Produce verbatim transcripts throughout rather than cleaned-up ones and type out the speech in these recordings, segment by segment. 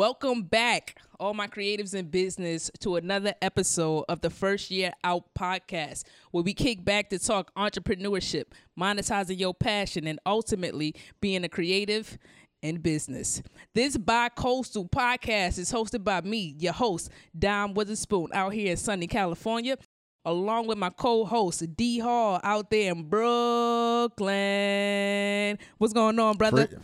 Welcome back, all my creatives in business, to another episode of the First Year Out Podcast, where we kick back to talk entrepreneurship, monetizing your passion, and ultimately being a creative in business. This bi-coastal podcast is hosted by me, your host, Dom Witherspoon, out here in sunny California, along with my co-host, D. Hall, out there in Brooklyn. What's going on, brother? Free-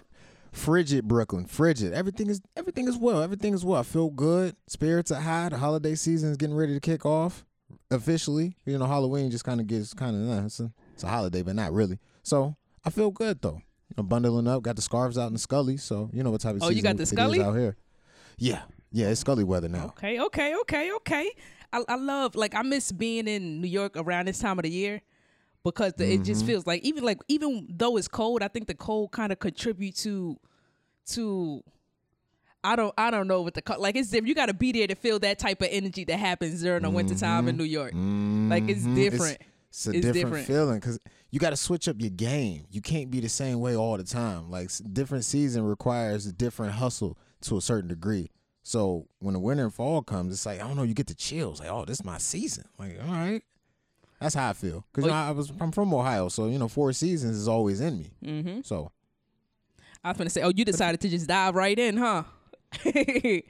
Frigid Brooklyn, frigid. Everything is everything is well. Everything is well. I feel good. Spirits are high. The holiday season is getting ready to kick off officially. You know, Halloween just kind of gets kind of uh, it's, a, it's a holiday, but not really. So I feel good though. You know, bundling up, got the scarves out in the Scully, so you know what type of oh, season you got the Scully? It is out here. Yeah, yeah, it's Scully weather now. Okay, okay, okay, okay. I, I love like I miss being in New York around this time of the year. Because the, mm-hmm. it just feels like even like even though it's cold, I think the cold kind of contribute to to I don't I don't know what the like it's different. You got to be there to feel that type of energy that happens during the mm-hmm. wintertime in New York. Mm-hmm. Like it's different. It's, it's a it's different, different feeling because you got to switch up your game. You can't be the same way all the time. Like different season requires a different hustle to a certain degree. So when the winter and fall comes, it's like I don't know. You get the chills. Like oh, this is my season. Like all right. That's how I feel. Because you know, I was, I'm from Ohio, so, you know, four seasons is always in me. Mm-hmm. So. I was going to say, oh, you decided to just dive right in, huh? Well, I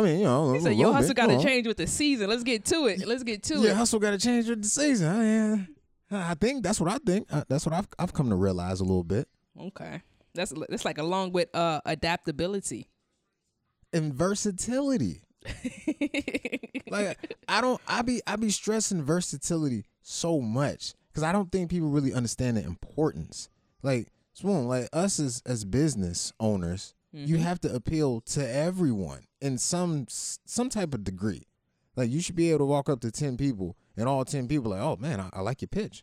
mean, you know. He said, your hustle got to change with the season. Let's get to it. Let's get to yeah, it. Your hustle got to change with the season. I, mean, I think that's what I think. Uh, that's what I've I've come to realize a little bit. Okay. That's, that's like along with uh, adaptability. And versatility. Like I don't I be I be stressing versatility so much because I don't think people really understand the importance. Like spoon, like us as, as business owners, mm-hmm. you have to appeal to everyone in some some type of degree. Like you should be able to walk up to ten people and all ten people like, oh man, I, I like your pitch.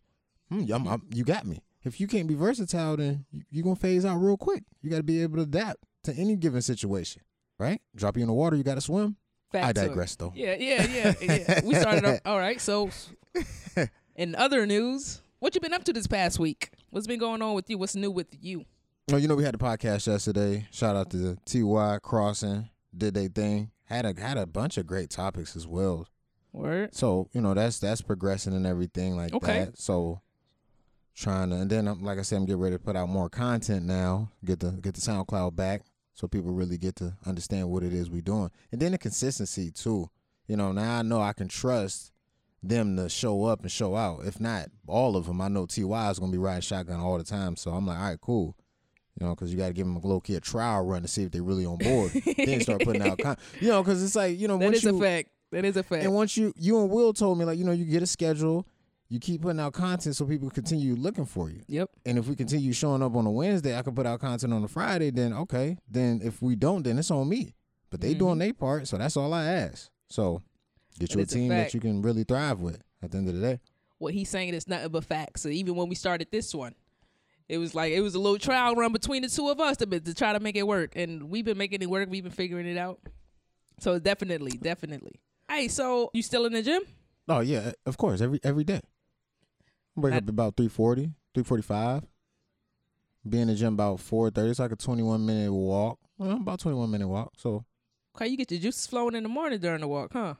Hmm, I'm, I'm, you got me. If you can't be versatile, then you, you're gonna phase out real quick. You got to be able to adapt to any given situation, right? Drop you in the water, you got to swim. Back I digress, though. Yeah, yeah, yeah, yeah. We started up. All right, so in other news, what you been up to this past week? What's been going on with you? What's new with you? Well, you know, we had the podcast yesterday. Shout out to T Y Crossing. Did they thing. Had a had a bunch of great topics as well. Word. So, you know, that's that's progressing and everything like okay. that. So trying to, and then, I'm, like I said, I'm getting ready to put out more content now. Get the, get the SoundCloud back. So people really get to understand what it is we're doing. And then the consistency, too. You know, now I know I can trust them to show up and show out. If not, all of them. I know T Y is going to be riding shotgun all the time. So I'm like, all right, cool. You know, because you got to give them a low-key a trial run to see if they're really on board. Then start putting out content. You know, because it's like, you know. That once is you, a fact. That is a fact. And once you, you and Will told me, like, you know, you get a schedule. You keep putting out content so people continue looking for you. Yep. And if we continue showing up on a Wednesday, I can put out content on a Friday, then okay. Then if we don't, then it's on me. But they mm-hmm. doing their part, so that's all I ask. So get that you a team a that you can really thrive with at the end of the day. What he's saying is nothing but facts. So even when we started this one, it was like it was a little trial run between the two of us to, to try to make it work. And we've been making it work. We've been figuring it out. So definitely, definitely. Hey, so you still in the gym? Oh, yeah, of course. Every Every day. Wake up about three forty, three forty-five. Be in the gym about four thirty. It's like a twenty-one minute walk. Well, I'm about twenty-one minute walk. So, okay, you get your juices flowing in the morning during the walk, huh?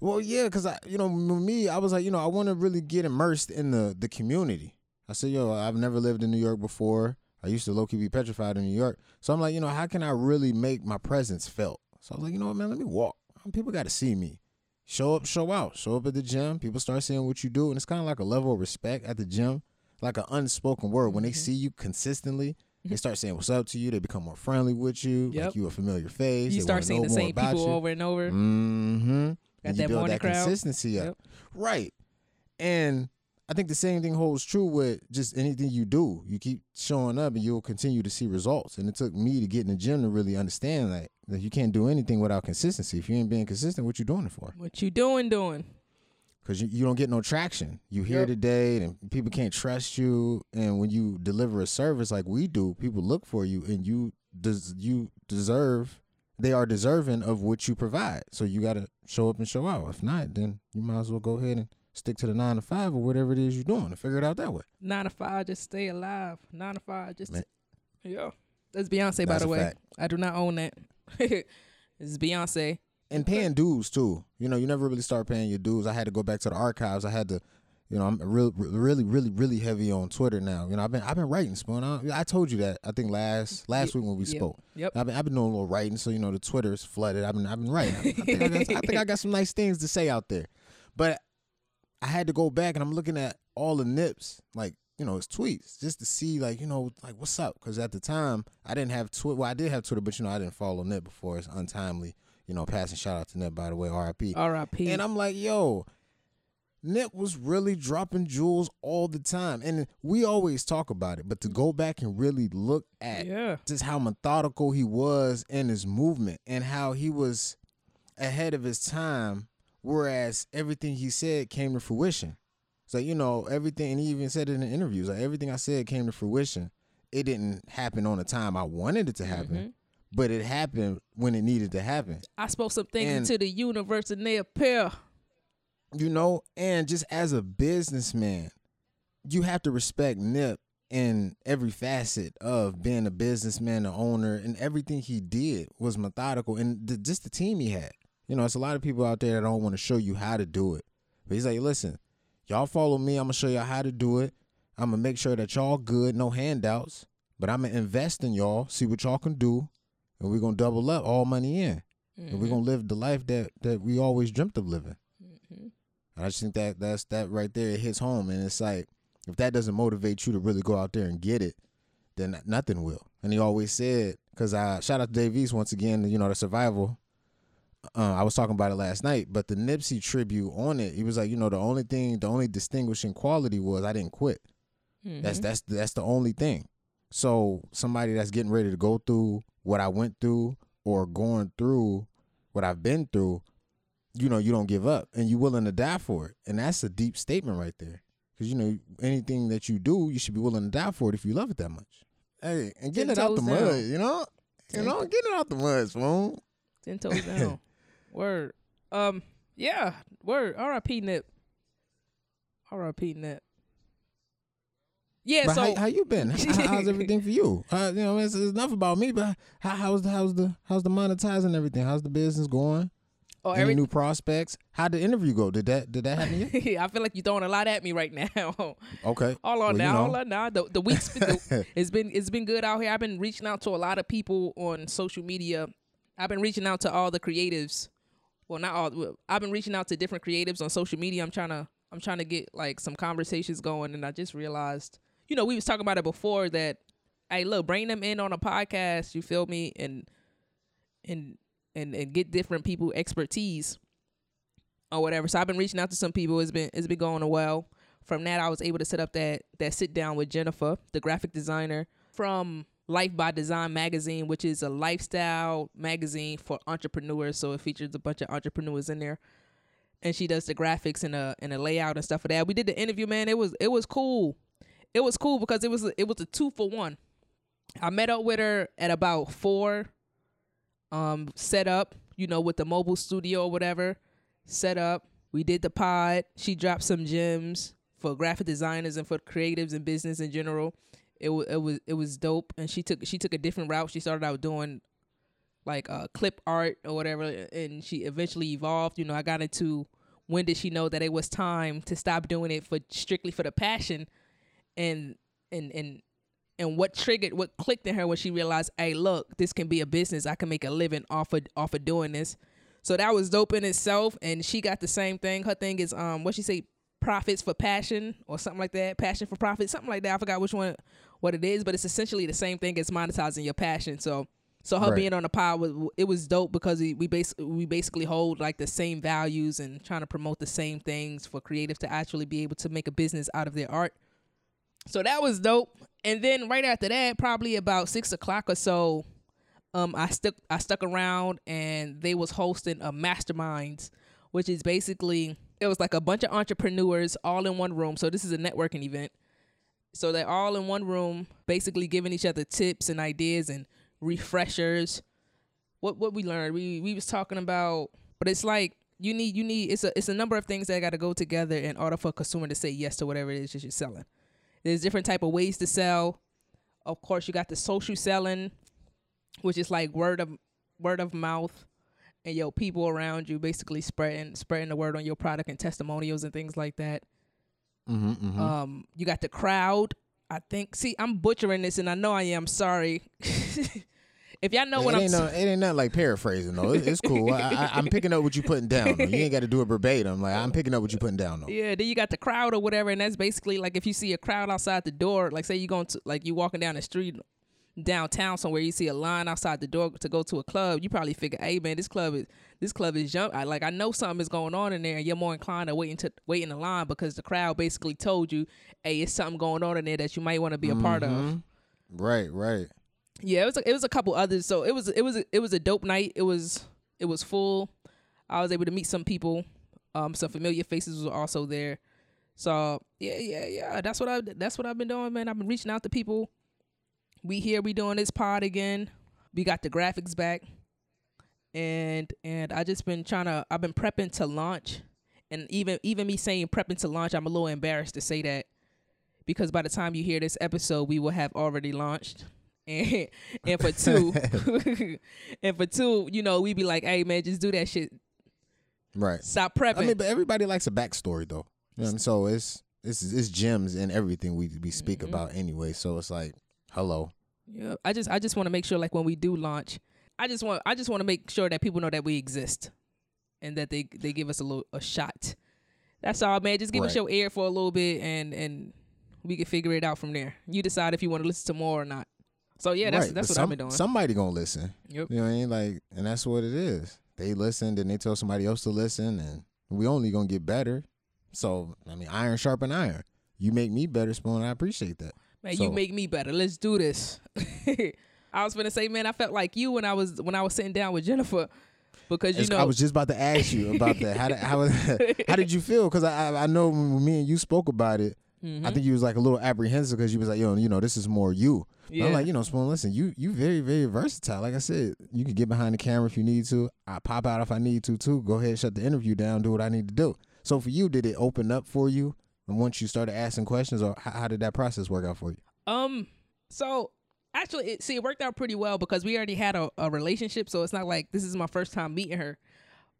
Well, yeah, because I, you know, me, I was like, you know, I want to really get immersed in the, the community. I said, yo, I've never lived in New York before. I used to low key be petrified in New York. So I'm like, you know, how can I really make my presence felt? So I was like, you know what, man, let me walk. People got to see me. Show up, show out. Show up at the gym. People start seeing what you do. And it's kind of like a level of respect at the gym, like an unspoken word. When they mm-hmm. see you consistently, mm-hmm. they start saying what's up to you. They become more friendly with you. Yep. Like you a familiar face. You they start seeing the same people you. over and over. Mm-hmm. Got and that you build morning that crowd. Consistency up. Yep. Right. And I think the same thing holds true with just anything you do. You keep showing up and you'll continue to see results. And it took me to get in the gym to really understand that. Like you can't do anything without consistency. If you ain't being consistent, what you doing it for? What you doing, doing? Because you, you don't get no traction. You here yep. today, and people can't trust you. And when you deliver a service like we do, people look for you, and you des- you deserve. They are deserving of what you provide. So you got to show up and show out. If not, then you might as well go ahead and stick to the nine to five or whatever it is you're doing and figure it out that way. Nine to five, just stay alive. Nine to five, just Man. yeah. That's Beyonce, by That's the way. Fact. I do not own that. This is Beyonce. And paying dues too. You know, you never really start paying your dues. I had to go back to the archives. I had to, you know, I'm really, really, really, really heavy on Twitter now. You know, I've been, I've been writing, Spoon. I, I told you that. I think last, last yeah. week when we yep. spoke. Yep. I've been, I've been doing a little writing, so you know the Twitter's flooded. I've been, I've been writing. I, I, think I, got, I think I got some nice things to say out there, but I had to go back and I'm looking at all the Nips, like, you know, his tweets, just to see, like, you know, like, what's up? Because at the time, I didn't have Twitter. Well, I did have Twitter, but, you know, I didn't follow Nip before. It's untimely. You know, passing shout out to Nip, by the way, R I P R I P And I'm like, yo, Nip was really dropping jewels all the time. And we always talk about it, but to go back and really look at yeah. just how methodical he was in his movement and how he was ahead of his time, whereas everything he said came to fruition. So, you know, everything, and he even said it in the interviews, like, everything I said came to fruition. It didn't happen on the time I wanted it to happen, mm-hmm. but it happened when it needed to happen. I spoke some things and, into the universe and they appear. You know, and just as a businessman, you have to respect Nip in every facet of being a businessman, an owner, and everything he did was methodical. And the, just the team he had. You know, it's a lot of people out there that don't want to show you how to do it. But he's like, listen. Y'all follow me. I'm going to show y'all how to do it. I'm going to make sure that y'all good, no handouts. But I'm going to invest in y'all, see what y'all can do, and we're going to double up all money in. Mm-hmm. And we're going to live the life that, that we always dreamt of living. Mm-hmm. And I just think that that's that right there. It hits home. And it's like, if that doesn't motivate you to really go out there and get it, then nothing will. And he always said, because I shout out to Dave East once again, you know, the survival. Uh, I was talking about it last night, but the Nipsey tribute on it, he was like, you know, the only thing, the only distinguishing quality was I didn't quit. Mm-hmm. That's that's that's the only thing. So somebody that's getting ready to go through what I went through or going through what I've been through, you know, you don't give up and you're willing to die for it. And that's a deep statement right there. Because, you know, anything that you do, you should be willing to die for it if you love it that much. Hey, and getting it out the mud, you know, you know, getting it out the mud, Spoon. Ten toes down. Word. Um, yeah, word. R I P Nip. R I P Nip. Yeah, but so. How, how you been? How, how's everything for you? Uh, you know, it's, it's enough about me, but how, how's, the, how's, the, how's the monetizing everything? How's the business going? Oh, Any every- new prospects? How'd the interview go? Did that Did that happen yet? I feel like you're throwing a lot at me right now. Okay. All on well, now. You know. All on now. The, the week's been, the, it's been, it's been good out here. I've been reaching out to a lot of people on social media. I've been reaching out to all the creatives. Well, not all. I've been reaching out to different creatives on social media. I'm trying to, I'm trying to get like some conversations going, and I just realized, you know, we was talking about it before that. Hey, look, bring them in on a podcast. You feel me? And and and and get different people expertise or whatever. So I've been reaching out to some people. It's been it's been going well. From that, I was able to set up that that sit down with Jennifer, the graphic designer from Life by Design magazine, which is a lifestyle magazine for entrepreneurs. So it features a bunch of entrepreneurs in there, and she does the graphics and a and a layout and stuff like that. We did the interview, man. It was it was cool. It was cool because it was it was a two for one. I met up with her at about four. Um, set up, you know, with the mobile studio or whatever. Set up. We did the pod. She dropped some gems for graphic designers and for creatives and business in general. It was it was it was dope, and she took she took a different route. She started out doing like uh, clip art or whatever, and she eventually evolved. You know, I got into when did she know that it was time to stop doing it for strictly for the passion, and and and and what triggered what clicked in her when she realized, hey, look, this can be a business. I can make a living off of off of doing this. So that was dope in itself, and she got the same thing. Her thing is um what she say. Profits for passion or something like that. Passion for profit, something like that. I forgot which one, what it is, but it's essentially the same thing as monetizing your passion. So, so her right. being on the pod was it was dope because we we, bas- we basically hold like the same values and trying to promote the same things for creatives to actually be able to make a business out of their art. So that was dope. And then right after that, probably about six o'clock or so, um, I stuck I stuck around and they was hosting a masterminds, which is basically. It was like a bunch of entrepreneurs all in one room. So this is a networking event. So they're all in one room, basically giving each other tips and ideas and refreshers. What what we learned, we we was talking about, but it's like you need you need it's a it's a number of things that got to go together in order for a consumer to say yes to whatever it is that you're selling. There's different type of ways to sell. Of course, you got the social selling, which is like word of word of mouth. and your people around you, basically spreading spreading the word on your product and testimonials and things like that. Mm-hmm, mm-hmm. Um, you got the crowd. I think. See, I'm butchering this, and I know I am. Sorry. If y'all know it what I'm saying, no, it ain't nothing like paraphrasing though. It's, it's cool. I, I, I'm picking up what you putting down. Though. You ain't got to do it verbatim. Like I'm picking up what you putting down. Though. Yeah. Then you got the crowd or whatever, and that's basically like if you see a crowd outside the door, like say you going to like you walking down the street downtown somewhere, you see a line outside the door to go to a club. You probably figure, hey man, this club is this club is jump. I, like I know something is going on in there, and you're more inclined to wait into wait in the line because the crowd basically told you, hey, it's something going on in there that you might want to be a mm-hmm. part of. Right. Right. Yeah, it was a, it was a couple others. So it was it was it was a dope night. It was it was full. I was able to meet some people. Um, some familiar faces was also there. So yeah, yeah, yeah. That's what I that's what I've been doing, man. I've been reaching out to people. We here. We doing this pod again. We got the graphics back, and and I just been trying to. I've been prepping to launch, and even even me saying prepping to launch, I'm a little embarrassed to say that because by the time you hear this episode, we will have already launched. And, and for two, and for two, you know, we be like, hey, man, just do that shit. Right. Stop prepping. I mean, but everybody likes a backstory, though. You know what I mean? So it's, it's, it's gems in everything we, we speak mm-hmm. about anyway. So it's like, hello. Yeah. I just, I just want to make sure, like, when we do launch, I just want, I just want to make sure that people know that we exist and that they, they give us a little, a shot. That's all, man. Just give right. us your ear for a little bit and, and we can figure it out from there. You decide if you want to listen to more or not. So yeah, that's right. that's but what some, I've been doing. Somebody gonna listen. Yep. You know what I mean? Like, and that's what it is. They listen, then they tell somebody else to listen, and we only gonna get better. So I mean, iron sharpen iron. You make me better, Spoon. I appreciate that. Man, so, you make me better. Let's do this. I was gonna say, man, I felt like you when I was when I was sitting down with Jennifer, because you know I was just about to ask you about that. How did, how, how did you feel? Because I I know when me and you spoke about it. Mm-hmm. I think you was like a little apprehensive because you was like, yo, you know, this is more you. Yeah. I'm like, you know, Spoon, listen, you you very, very versatile. Like I said, you can get behind the camera if you need to. I pop out if I need to, too. Go ahead, shut the interview down, do what I need to do. So for you, did it open up for you? And once you started asking questions, or how, how did that process work out for you? Um, so actually, it, see, it worked out pretty well because we already had a, a relationship. So it's not like this is my first time meeting her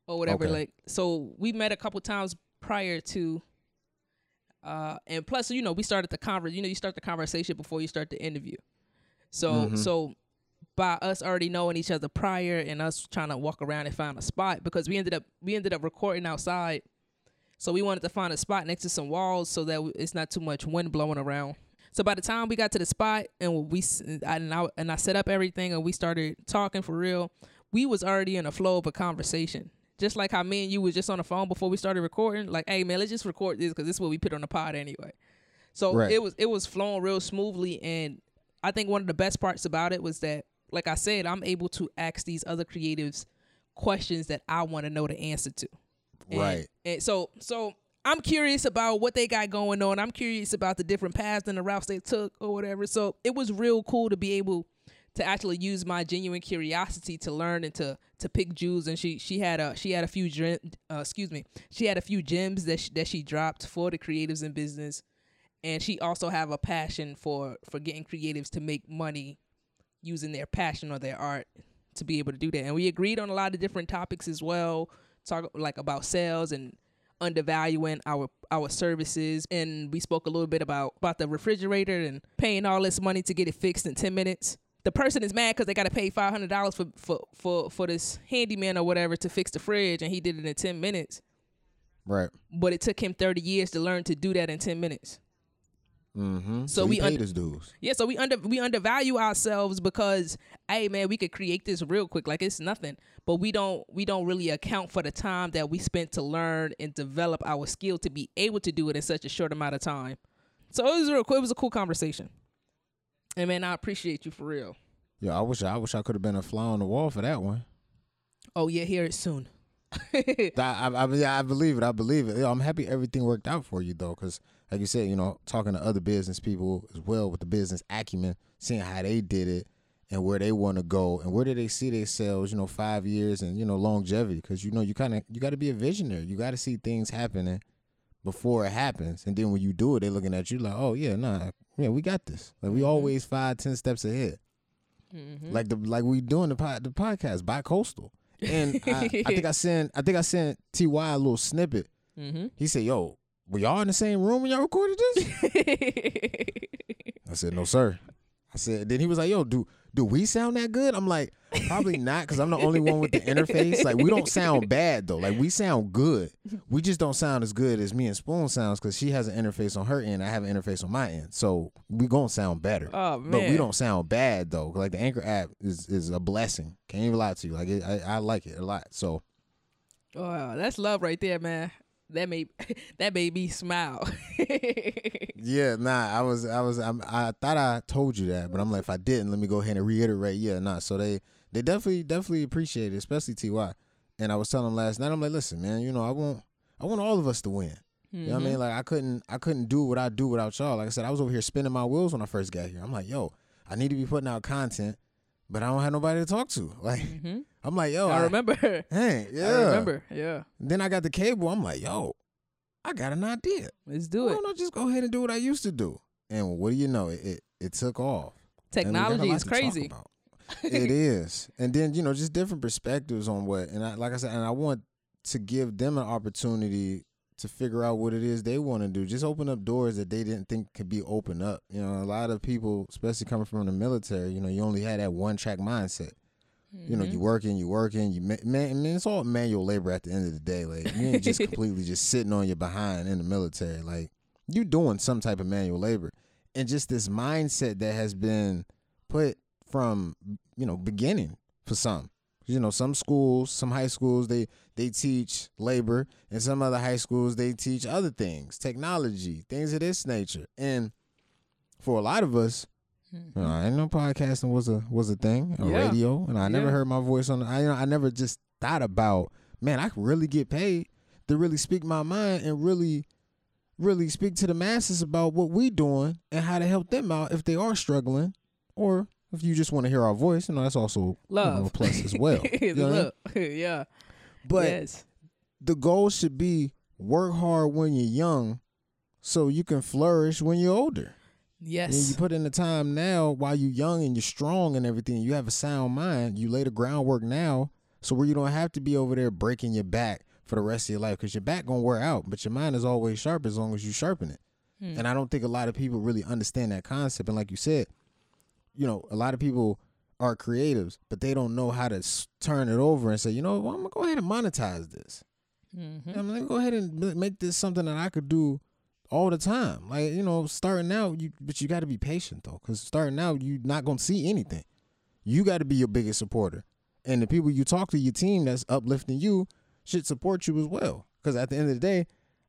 or whatever. Okay. Like, so we met a couple times prior to. Uh, and plus, you know, we started the conver- you know, you start the conversation before you start the interview. So, mm-hmm. so by us already knowing each other prior and us trying to walk around and find a spot, because we ended up, we ended up recording outside. So we wanted to find a spot next to some walls so that it's not too much wind blowing around. So by the time we got to the spot and we, and I, and I set up everything and we started talking for real, we was already in a flow of a conversation. Just like how me and you was just on the phone before we started recording, like, hey man, let's just record this because this is what we put on the pod anyway. So right. it was it was flowing real smoothly, and I think one of the best parts about it was that, like I said, I'm able to ask these other creatives questions that I want to know the answer to. And, right. And so so I'm curious about what they got going on. I'm curious about the different paths and the routes they took or whatever. So it was real cool to be able to actually use my genuine curiosity to learn and to, to pick jewels. And she, she had a, she had a few, gem, uh, excuse me, she had a few gems that she, that she dropped for the creatives in business. And she also have a passion for, for getting creatives to make money using their passion or their art to be able to do that. And we agreed on a lot of different topics as well. Talk like about sales and undervaluing our, our services. And we spoke a little bit about, about the refrigerator and paying all this money to get it fixed in ten minutes. The person is mad because they got to pay five hundred dollars for, for, for, for this handyman or whatever to fix the fridge, and he did it in ten minutes. Right. But it took him thirty years to learn to do that in ten minutes. Mm-hmm. So, so we under- dudes. Yeah, so we under we undervalue ourselves because, hey, man, we could create this real quick. Like, it's nothing. But we don't we don't really account for the time that we spent to learn and develop our skill to be able to do it in such a short amount of time. So it was real cool. It was a cool conversation. And man, I appreciate you for real. Yeah, I wish I wish I could have been a fly on the wall for that one. Oh yeah, hear it soon. I, I, I believe it. I believe it. I'm happy everything worked out for you though, because like you said, you know, talking to other business people as well with the business acumen, seeing how they did it and where they want to go and where do they see themselves, you know, five years and you know longevity, because you know you kind of you got to be a visionary. You got to see things happening before it happens, and then when you do it, they're looking at you like, oh yeah, nah. Yeah, we got this. Like we mm-hmm. always five, ten steps ahead. Mm-hmm. Like the like we doing the pod, the podcast bi-coastal. And I, I think I sent I think I sent T Y a little snippet. Mm-hmm. He said, "Yo, were y'all in the same room when y'all recorded this?" I said, "No, sir." I said. Then he was like, "Yo, do do we sound that good?" I'm like, "Probably not, because I'm the only one with the interface. Like, we don't sound bad though. Like, we sound good. We just don't sound as good as me and Spoon sounds, because she has an interface on her end. I have an interface on my end. So we gonna sound better. Oh, man. But we don't sound bad though. Like, the Anchor app is is a blessing. Can't even lie to you. Like, it, I, I like it a lot. So, oh, that's love right there, man. That made that made me smile. Yeah, nah, I was, I was, I'm, I thought I told you that, but I'm like, if I didn't, let me go ahead and reiterate. Yeah, nah. So they, they definitely, definitely appreciate it, especially T Y. And I was telling them last night, I'm like, listen, man, you know, I want, I want all of us to win. Mm-hmm. You know what I mean? Like, I couldn't, I couldn't do what I do without y'all. Like I said, I was over here spinning my wheels when I first got here. I'm like, yo, I need to be putting out content, but I don't have nobody to talk to. Like, mm-hmm. I'm like, yo. I, I remember. Hey, yeah. I remember, yeah. Then I got the cable. I'm like, yo, I got an idea. Let's do it. Why don't I just go ahead and do what I used to do? And what do you know? It it, it took off. Technology is crazy. It is. And then, you know, just different perspectives on what. And I, like I said, and I want to give them an opportunity to figure out what it is they want to do. Just open up doors that they didn't think could be opened up. You know, a lot of people, especially coming from the military, you know, you only had that one track mindset. Mm-hmm. You know, you working, you working, you man, man, I mean, it's all manual labor at the end of the day. Like, you ain't just completely just sitting on your behind in the military. Like, you doing some type of manual labor. And just this mindset that has been put from, you know, beginning for some. You know, some schools, some high schools, they, they teach labor, and some other high schools, they teach other things, technology, things of this nature. And for a lot of us, mm-hmm. you know, I know podcasting was a was a thing, a yeah. radio, and I yeah. never heard my voice on. I you know, I never just thought about, man, I could really get paid to really speak my mind and really, really speak to the masses about what we doing and how to help them out if they are struggling, or if you just want to hear our voice, you know, that's also love. You know, a plus as well. You know I mean? Yeah. But yes. The goal should be work hard when you're young so you can flourish when you're older. Yes. And you put in the time now while you're young and you're strong and everything. You have a sound mind. You lay the groundwork now so where you don't have to be over there breaking your back for the rest of your life, because your back going to wear out, but your mind is always sharp as long as you sharpen it. Hmm. And I don't think a lot of people really understand that concept. And like you said, you know, a lot of people are creatives, but they don't know how to s- turn it over and say, you know, well, I'm going to go ahead and monetize this. Mm-hmm. I'm going to go ahead and make this something that I could do all the time. Like, you know, starting out, you, but you got to be patient, though, because starting out, you're not going to see anything. You got to be your biggest supporter. And the people you talk to, your team that's uplifting you, should support you as well. Because at the end of the day,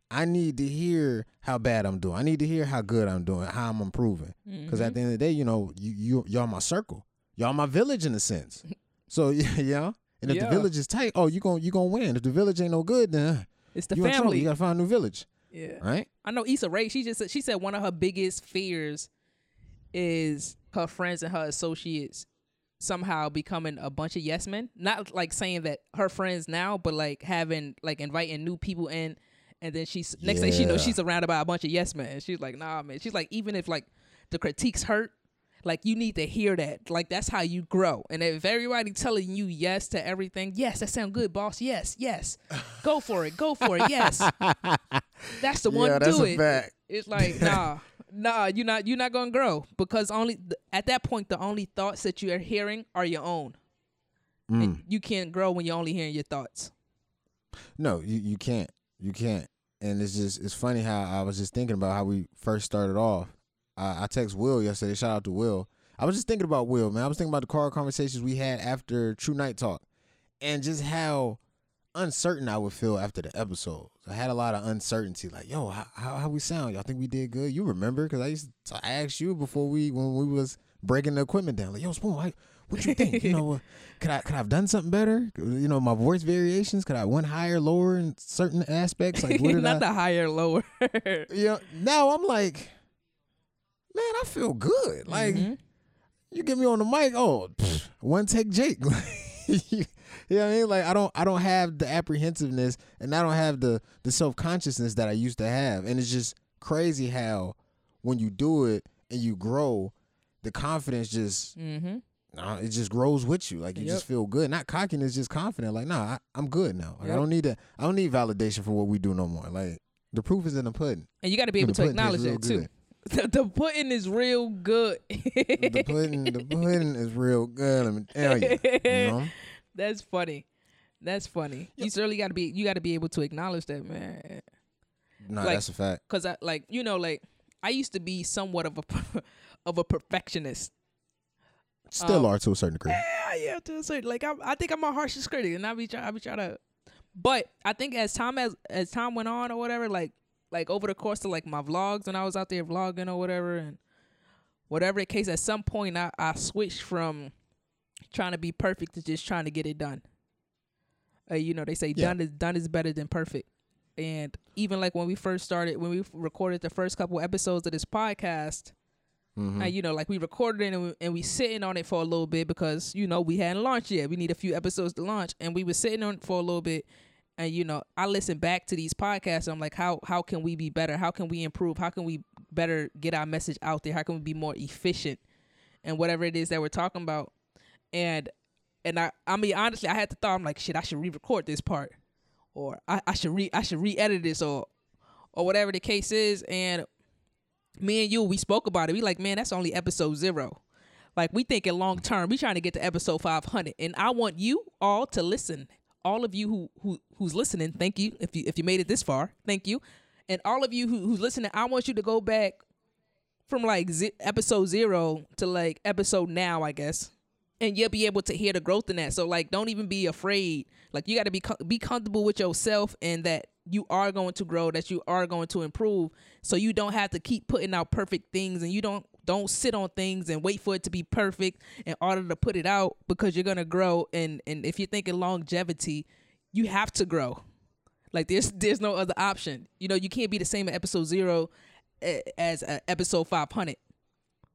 I need to hear how bad I'm doing. I need to hear how good I'm doing, how I'm improving. Because mm-hmm. at the end of the day, you know, you, you, y'all my circle. Y'all my village in a sense. So, yeah. yeah. And if yeah. the village is tight, oh, you're going you gonna win. If the village ain't no good, then it's the you family. You got to find a new village. Yeah. Right? I know Issa Rae, she just she said one of her biggest fears is her friends and her associates somehow becoming a bunch of yes men. Not like saying that her friends now, but like having, like inviting new people in. And then she's next yeah. thing she knows, she's surrounded by a bunch of yes men. She's like, nah, man. She's like, even if like the critiques hurt, like you need to hear that. Like that's how you grow. And if everybody telling you yes to everything, yes, that sound good, boss. Yes, yes, go for it, go for it. Yes, that's the one. Yeah, to that's do a it. Fact. It's like, nah, nah. You're not you're not gonna grow, because only at that point the only thoughts that you are hearing are your own. Mm. And you can't grow when you're only hearing your thoughts. No, you you can't. You can't. And it's just, it's funny how I was just thinking about how we first started off. Uh, I text Will yesterday. Shout out to Will. I was just thinking about Will, man. I was thinking about the car conversations we had after True Night Talk and just how uncertain I would feel after the episodes. I had a lot of uncertainty. Like, yo, how, how, how we sound? Y'all think we did good? You remember? Because I used to ask you before we, when we was breaking the equipment down. Like, yo, Spoon, I, what you think? You know, uh, could I could I have done something better? You know, my voice variations. Could I went higher, lower in certain aspects? Like, what did not I, the higher, lower. Yeah. You know, now I'm like, man, I feel good. Like, mm-hmm. you get me on the mic. Oh, pff, one take, Jake. You know what I mean? Like, I don't I don't have the apprehensiveness, and I don't have the the self consciousness that I used to have. And it's just crazy how when you do it and you grow, the confidence just. Mm-hmm. nah, it just grows with you. Like you yep. just feel good. Not cockiness, just confident. Like, nah, I, I'm good now. Like, yep. I don't need that. I don't need validation for what we do no more. Like the proof is in the pudding. And you got to be able to acknowledge that too. Good. The, the pudding is real good. the pudding, the pudding is real good. Let me tell you. You know? That's funny. That's funny. Yep. You certainly got to be. You got to be able to acknowledge that, man. No, like, that's a fact. Cause I like you know like I used to be somewhat of a of a perfectionist. Still um, are to a certain degree. Yeah, yeah, to a certain. Like I, I think I'm my harshest critic, and I be try, I be trying to. But I think as time as as time went on or whatever, like. Like over the course of like my vlogs when I was out there vlogging or whatever and whatever the case, at some point I, I switched from trying to be perfect to just trying to get it done. Uh, you know, they say yeah. done is done is better than perfect. And even like when we first started, when we recorded the first couple episodes of this podcast, mm-hmm. uh, you know, like we recorded it and we, and we sitting on it for a little bit because, you know, we hadn't launched yet. We need a few episodes to launch and we were sitting on it for a little bit. And, you know, I listen back to these podcasts. And I'm like, how how can we be better? How can we improve? How can we better get our message out there? How can we be more efficient and whatever it is that we're talking about? And and I, I mean, honestly, I had the thought, I'm like, shit, I should re-record this part or I, I should re I should re-edit this or or whatever the case is. And me and you, we spoke about it. We like, man, that's only episode zero. Like we thinking long term. We trying to get to episode five hundred. And I want you all to listen. All of you who, who who's listening, thank you. If you if you made it this far, thank you. And all of you who, who's listening, I want you to go back from like z- episode zero to like episode now, I guess, and you'll be able to hear the growth in that. So like, don't even be afraid. Like you got to be co- be comfortable with yourself and that you are going to grow, that you are going to improve. So you don't have to keep putting out perfect things, and you don't don't sit on things and wait for it to be perfect in order to put it out, because you're going to grow. And, and if you're thinking longevity, you have to grow. Like there's, there's no other option. You know, you can't be the same at episode zero as uh, episode five hundred.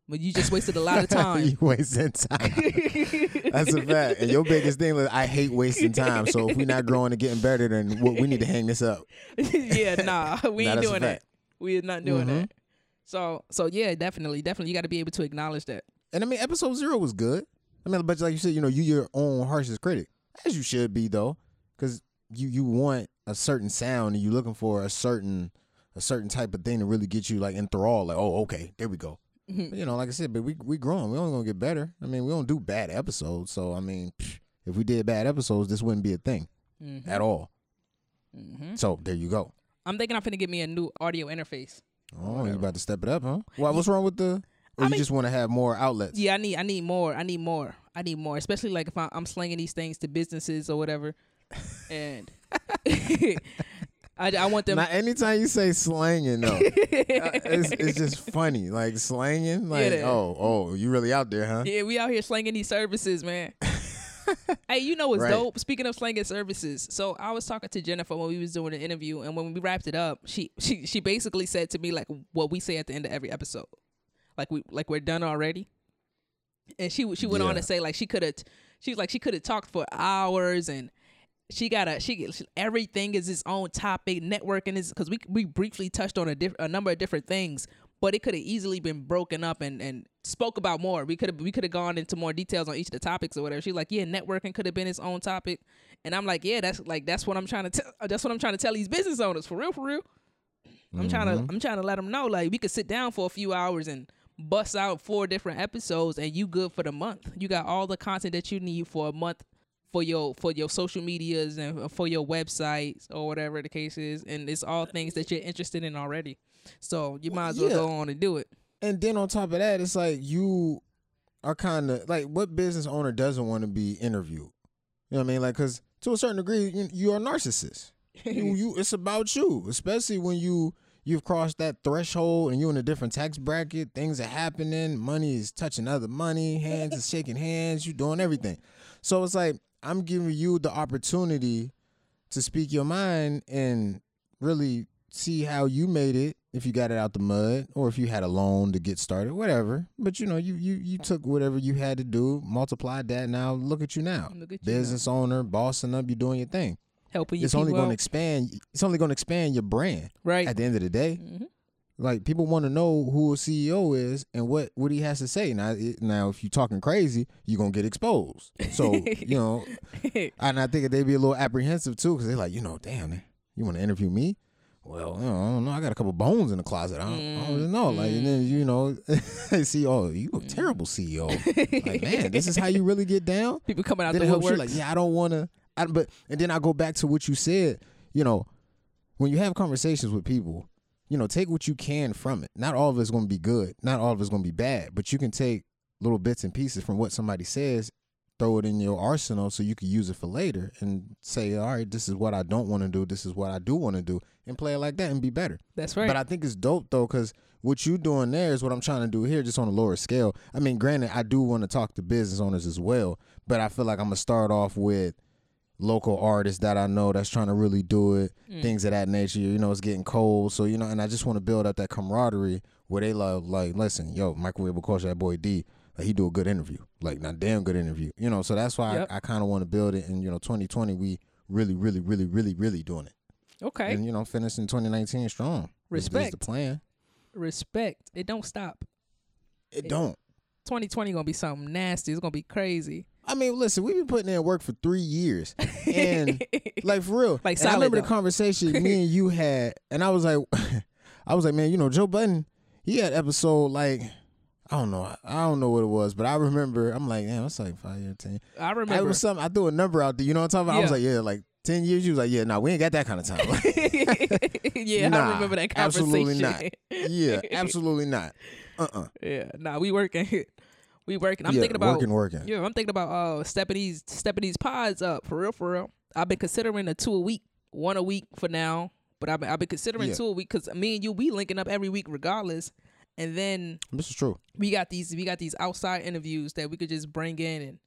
But you just wasted a lot of time. You wasted time. That's a fact. And your biggest thing is I hate wasting time. So if we're not growing and getting better, then we need to hang this up. yeah, nah, we ain't doing that. We are not doing mm-hmm. that. So, so yeah, definitely, definitely. You got to be able to acknowledge that. And I mean, episode zero was good. I mean, but like you said, you know, you your own harshest critic. As you should be, though, because you, you want a certain sound and you're looking for a certain a certain type of thing to really get you, like, enthralled. Like, oh, okay, there we go. Mm-hmm. But, you know, like I said, but we we growing. We're only going to get better. I mean, we don't do bad episodes. So, I mean, psh, if we did bad episodes, this wouldn't be a thing mm-hmm. at all. Mm-hmm. So, there you go. I'm thinking I'm finna get me a new audio interface. Oh, you about to step it up, huh? Why? What's wrong with the? Or I you mean, just want to have more outlets? Yeah, I need, I need more, I need more, I need more. Especially like if I, I'm slinging these things to businesses or whatever, and I, I want them. Now, anytime you say slanging, though, it's, it's just funny. Like slanging, like yeah, oh, oh, you really out there, huh? Yeah, we out here slinging these services, man. Hey, you know what's right. dope? Speaking of slinging services, so I was talking to Jennifer when we was doing the interview, and when we wrapped it up, she she she basically said to me like what we say at the end of every episode, like we like we're done already. And she she went yeah. on to say like she could have, she was like she could have talked for hours, and she got a she, she everything is its own topic. Networking is because we we briefly touched on a diff, a number of different things, but it could have easily been broken up and and. spoke about more. We could have we could have gone into more details on each of the topics or whatever. She's like, yeah, networking could have been its own topic, and I'm like, yeah, that's like that's what I'm trying to tell. That's what I'm trying to tell these business owners for real, for real. Mm-hmm. I'm trying to I'm trying to let them know like we could sit down for a few hours and bust out four different episodes, and you good for the month. You got all the content that you need for a month for your for your social medias and for your websites or whatever the case is, and it's all things that you're interested in already. So you might as well yeah. go on and do it. And then on top of that, it's like you are kind of like what business owner doesn't want to be interviewed? You know what I mean? Like, because to a certain degree, you, you're a narcissist. you, you, it's about you, especially when you, you've crossed that threshold and you're in a different tax bracket. Things are happening. Money is touching other money. Hands is shaking hands. You're doing everything. So it's like I'm giving you the opportunity to speak your mind and really see how you made it. If you got it out the mud, or if you had a loan to get started, whatever. But you know, you you you took whatever you had to do, multiplied that. Now look at you now, at you business now. owner, bossing up, you doing your thing, helping. It's only going to expand. It's only going to expand your brand, right? At the end of the day, mm-hmm. Like, people want to know who a C E O is and what, what he has to say. Now, it, now if you're talking crazy, you're going to get exposed. So, you know, and I think they'd be a little apprehensive, too, because they're like, you know, damn, you want to interview me? Well, you know, I don't know. I got a couple bones in the closet. I don't, mm. I don't know. Like, and then, you know, they see, oh, you a terrible C E O. Like, man, this is how you really get down? People coming out the woodwork. Like, yeah, I don't want to. But And then I go back to what you said. You know, when you have conversations with people, you know, take what you can from it. Not all of it's going to be good. Not all of it's going to be bad. But you can take little bits and pieces from what somebody says, throw it in your arsenal so you can use it for later and say, all right, this is what I don't want to do. This is what I do want to do, and play it like that and be better. That's right. But I think it's dope, though, because what you doing there is what I'm trying to do here, just on a lower scale. I mean, granted, I do want to talk to business owners as well, but I feel like I'm going to start off with local artists that I know that's trying to really do it, mm. things of that nature. You know, it's getting cold, so, you know, and I just want to build up that camaraderie where they love, like, listen, yo, Microwave Culture, that boy D, like, he do a good interview, like, not damn good interview, you know. So that's why yep. I, I kind of want to build it. And, you know, twenty twenty, we really, really, really, really, really doing it. Okay. And, you know, finishing twenty nineteen strong. Respect. Is the plan. Respect. It don't stop. It, it don't. twenty twenty gonna be something nasty. It's gonna be crazy. I mean, listen, we've been putting in work for three years. And, like, for real. Like, I remember though. the conversation me and you had, and I was like, I was like, man, you know, Joe Budden, he had episode, like, I don't know. I don't know what it was, but I remember, I'm like, damn, that's like five years, ten. I remember. I, it was something, I threw a number out there, you know what I'm talking about? Yeah. I was like, yeah, like ten years. You was like, yeah, nah, we ain't got that kind of time. Yeah, nah, I remember that conversation. Absolutely not. Yeah, absolutely not. Uh-uh. Yeah, nah, we working We working. I'm yeah, thinking about working, working. Yeah, I'm thinking about uh, stepping these stepping these pods up for real, for real. I've been considering a two a week, one a week for now, but I've been, I've been considering yeah. two a week because me and you, we linking up every week regardless. And then this is true. We got these we got these outside interviews that we could just bring in and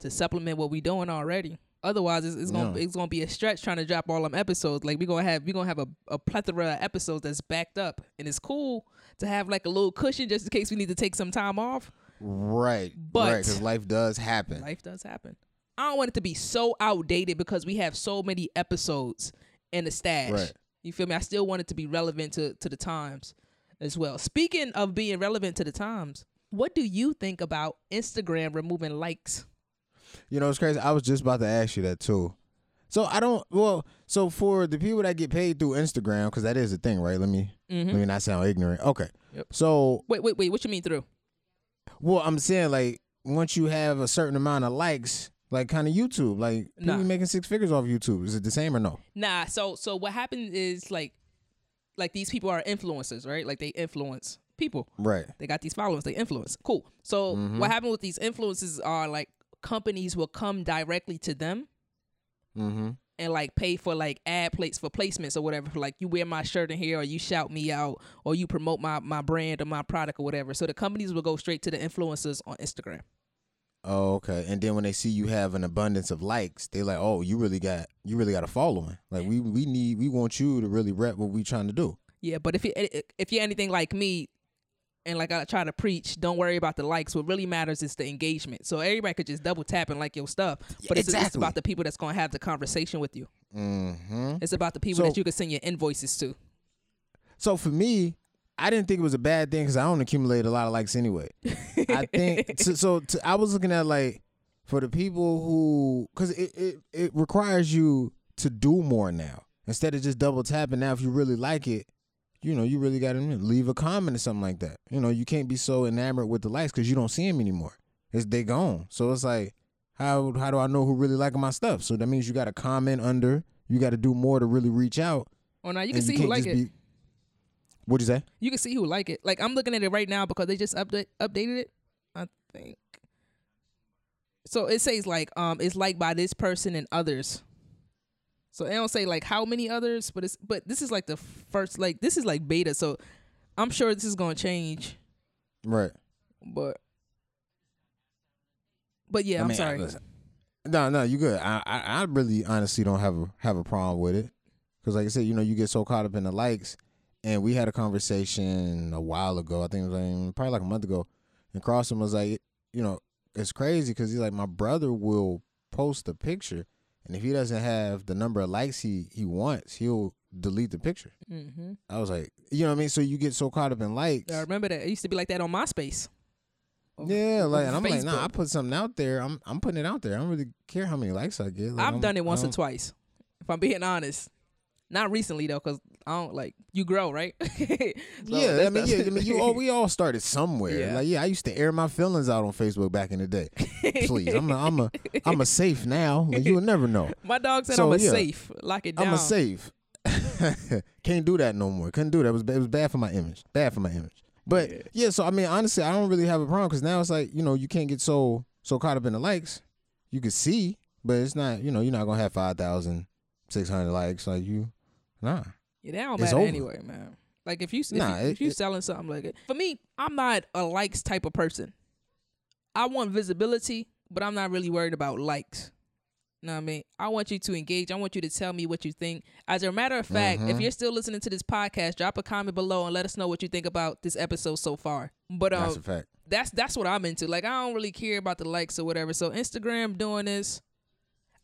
to supplement what we doing already. Otherwise, it's, it's gonna yeah. it's gonna be a stretch trying to drop all them episodes. Like, we gonna have we gonna have a, a plethora of episodes that's backed up, and it's cool to have like a little cushion just in case we need to take some time off. Right, but right, because life does happen. Life does happen. I don't want it to be so outdated because we have so many episodes in the stash. Right. You feel me? I still want it to be relevant to, to the times as well. Speaking of being relevant to the times, what do you think about Instagram removing likes? You know, it's crazy. I was just about to ask you that too. So I don't. Well, so for the people that get paid through Instagram, because that is the thing, right? Let me mm-hmm. let me not sound ignorant. Okay. Yep. So wait, wait, wait. What you mean through? Well, I'm saying, like, once you have a certain amount of likes, like, kind of YouTube, like, nah. people making six figures off YouTube. Is it the same or no? Nah. So, so what happens is, like, like these people are influencers, right? Like, they influence people. Right. They got these followers. They influence. Cool. So mm-hmm. what happened with these influencers are, like, companies will come directly to them mm-hmm. and, like, pay for, like, ad plates for placements or whatever. Like, you wear my shirt in here, or you shout me out, or you promote my, my brand or my product or whatever. So the companies will go straight to the influencers on Instagram. Oh, okay. And then when they see you have an abundance of likes, they're like, oh, you really got you really got a following. Like, we, we need we want you to really rep what we trying to do. Yeah, but if you if you're anything like me, and like I try to preach, don't worry about the likes. What really matters is the engagement. So everybody could just double tap and like your stuff. But it's, exactly. it's about the people that's going to have the conversation with you. Mm-hmm. It's about the people so, that you can send your invoices to. So for me, I didn't think it was a bad thing because I don't accumulate a lot of likes anyway. I think, so, so to, I was looking at like for the people who, because it, it, it requires you to do more now. Instead of just double tapping now, if you really like it, you know, you really got to leave a comment or something like that. You know, you can't be so enamored with the likes because you don't see them anymore. It's, they gone. So it's like, how how do I know who really liking my stuff? So that means you got to comment under. You got to do more to really reach out. Oh, now you can see who like it. What'd you say? You can see who like it. Like, I'm looking at it right now because they just update, updated it, I think. So it says, like, um, it's liked by this person and others. So they don't say like how many others, but it's but this is like the first, like this is like beta, so I'm sure this is gonna change. Right. But but yeah, I I'm mean, sorry. Listen, no, no, you good. I, I I really honestly don't have a have a problem with it, because like I said, you know, you get so caught up in the likes, and we had a conversation a while ago. I think it was like, probably like a month ago, and Crossman was like, you know, it's crazy because he's like, my brother will post a picture. And if he doesn't have the number of likes he, he wants, he'll delete the picture. Mm-hmm. I was like, you know what I mean? So you get so caught up in likes. I remember that. It used to be like that on MySpace. Yeah, like, and I'm Facebook. like, nah, I put something out there. I'm I'm putting it out there. I don't really care how many likes I get. Like, I've I'm, done it once or twice, if I'm being honest. Not recently, though, because I don't, like, you grow, right? so yeah, I mean, yeah, I mean, you all, we all started somewhere. Yeah. Like, yeah, I used to air my feelings out on Facebook back in the day. Please, I'm a, I'm a, I'm a safe now. Like, you'll never know. My dog said so, I'm a yeah, safe. Lock it down. I'm a safe. Can't do that no more. Couldn't do that. It was, it was bad for my image. Bad for my image. But, yeah. yeah, so, I mean, honestly, I don't really have a problem because now it's like, you know, you can't get so so caught up in the likes. You can see, but it's not, you know, you're not going to have five thousand six hundred likes. Like, you, nah. Yeah, that don't matter anyway, man. Like, if, you, if, nah, you, it, if you're it, selling something like it. For me, I'm not a likes type of person. I want visibility, but I'm not really worried about likes. You know what I mean? I want you to engage. I want you to tell me what you think. As a matter of fact, mm-hmm. if you're still listening to this podcast, drop a comment below and let us know what you think about this episode so far. But um, that's a fact. That's that's what I'm into. Like, I don't really care about the likes or whatever. So Instagram doing this,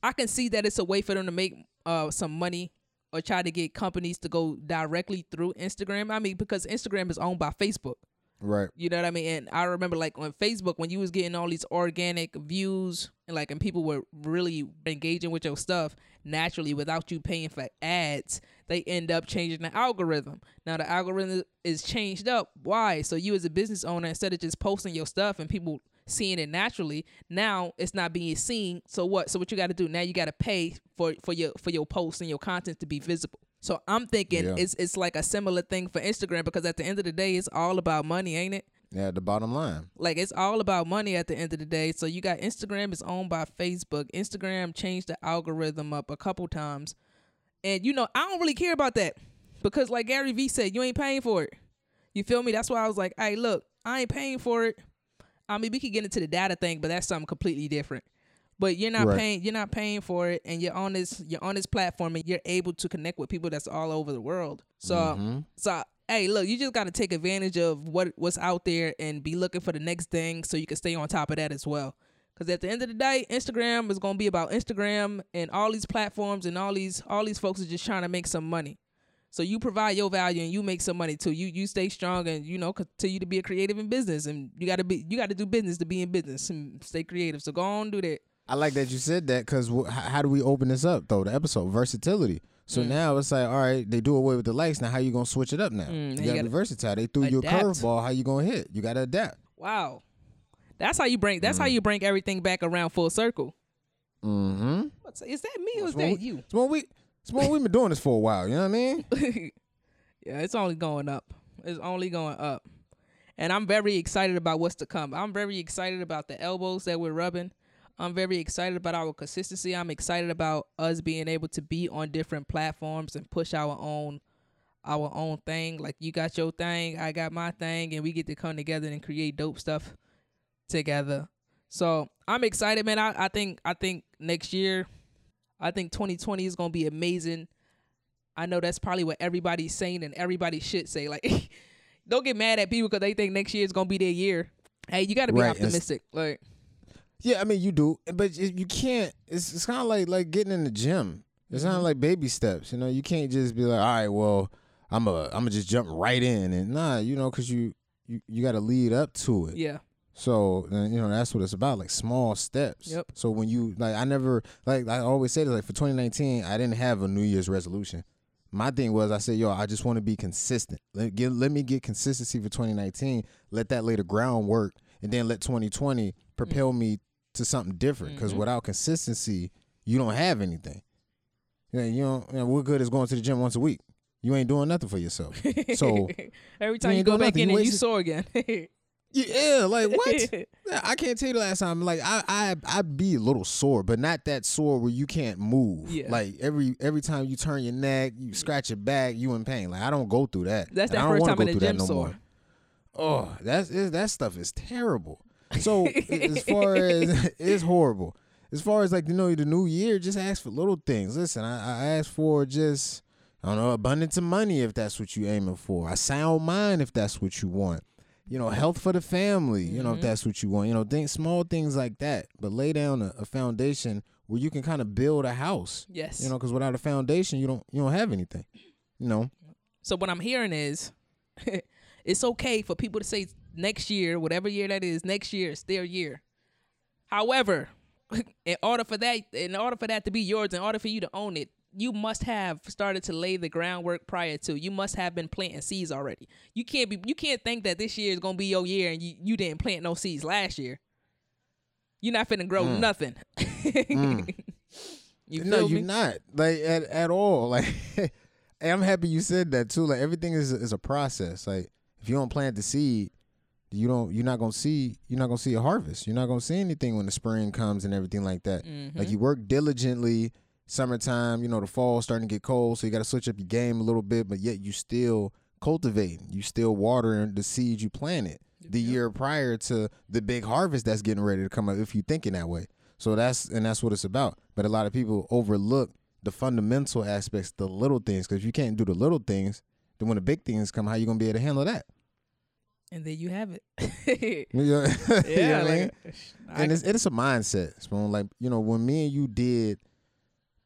I can see that it's a way for them to make uh, some money or try to get companies to go directly through Instagram. I mean, because Instagram is owned by Facebook. Right. You know what I mean? And I remember, like, on Facebook, when you was getting all these organic views and, like, and people were really engaging with your stuff naturally without you paying for ads, they end up changing the algorithm. Now, the algorithm is changed up. Why? So you as a business owner, instead of just posting your stuff and people seeing it naturally, now it's not being seen. So what? So what you got to do now, you got to pay for, for your for your posts and your content to be visible. So I'm thinking yeah. it's it's like a similar thing for Instagram, because at the end of the day, it's all about money, ain't it? Yeah, the bottom line. Like, it's all about money at the end of the day. So you got Instagram is owned by Facebook. Instagram changed the algorithm up a couple times. And, you know, I don't really care about that because, like Gary Vee said, you ain't paying for it. You feel me? That's why I was like, hey, look, I ain't paying for it. I mean, we could get into the data thing, but that's something completely different. But you're not right. paying. You're not paying for it, and you're on this. You're on this platform, and you're able to connect with people that's all over the world. So, mm-hmm. so hey, look, you just got to take advantage of what what's out there and be looking for the next thing, so you can stay on top of that as well. Because at the end of the day, Instagram is gonna be about Instagram, and all these platforms and all these all these folks are just trying to make some money. So you provide your value and you make some money too. You you stay strong and, you know, continue to be a creative in business, and you gotta be you gotta do business to be in business and stay creative. So go on and do that. I like that you said that, because wh- how do we open this up, though, the episode? Versatility. So mm. now it's like, all right, they do away with the likes. Now how you going to switch it up now? Mm, you got to be versatile. They threw adapt. you a curveball. How you going to hit? You got to adapt. Wow. That's how you bring That's mm. how you bring everything back around full circle. Mm-hmm. What's, is that me or is that we, you? It's when, we, it's when we've been doing this for a while. You know what I mean? Yeah, it's only going up. It's only going up. And I'm very excited about what's to come. I'm very excited about the elbows that we're rubbing. I'm very excited about our consistency. I'm excited about us being able to be on different platforms and push our own our own thing. Like, you got your thing, I got my thing, and we get to come together and create dope stuff together. So I'm excited, man. I, I think I think next year, I think twenty twenty is going to be amazing. I know that's probably what everybody's saying and everybody should say. Like, don't get mad at people because they think next year is going to be their year. Hey, you got to be right. optimistic. It's- like. Yeah, I mean, you do, but you can't, it's it's kind of like like getting in the gym. It's kind of like baby steps, you know? You can't just be like, all right, well, I'm a, I'm a just jump right in. And nah, you know, because you, you, you got to lead up to it. Yeah. So, you know, that's what it's about, like small steps. Yep. So when you, like, I never, like, I always say this, like, for twenty nineteen, I didn't have a New Year's resolution. My thing was, I said, yo, I just want to be consistent. Let, get, let me get consistency for twenty nineteen, let that lay the groundwork, and then let twenty twenty propel mm-hmm. me to something different, because mm-hmm. without consistency, you don't have anything. You know, you don't, you know, what good is going to the gym once a week? You ain't doing nothing for yourself. So every time you, you go back nothing. in you and you sore again. Yeah, like, what? I can't tell you the last time. Like, I, I, I be a little sore, but not that sore where you can't move. Yeah. Like, every every time you turn your neck, you scratch your back, you in pain. Like, I don't go through that. That's and that first time in the gym no sore. More. Oh, that's that stuff is terrible. So as far as it's horrible. As far as, like, you know, the new year, just ask for little things. Listen, I, I ask for just, I don't know, abundance of money if that's what you're aiming for. A sound mind if that's what you want. You know, health for the family, you mm-hmm. know, if that's what you want. You know, think small things like that. But lay down a, a foundation where you can kind of build a house. Yes. You know, because without a foundation, you don't you don't have anything. You know. So what I'm hearing is it's okay for people to say next year, whatever year that is, next year is their year. However, in order for that, in order for that to be yours, in order for you to own it, you must have started to lay the groundwork prior to. You must have been planting seeds already. You can't be you can't think that this year is gonna be your year and you, you didn't plant no seeds last year. You're not finna grow mm. nothing. mm. You feel no, me? You're not. Like at, at all. Like I'm happy you said that too. Like everything is is a process. Like if you don't plant the seed, you don't you're not gonna see you're not gonna see a harvest. You're not gonna see anything when the spring comes and everything like that. Mm-hmm. Like you work diligently. Summertime, you know, the fall starting to get cold, so you got to switch up your game a little bit, but yet you still cultivating, you still watering the seed you planted the yeah. year prior to the big harvest that's getting ready to come up, if you're thinking that way. So that's, and that's what it's about. But a lot of people overlook the fundamental aspects, the little things, because if you can't do the little things, then when the big things come, how you going to be able to handle that? And there you have it. you know, yeah. You know what like, I mean? I and it's, it's a mindset. Spoon. Like, you know, when me and you did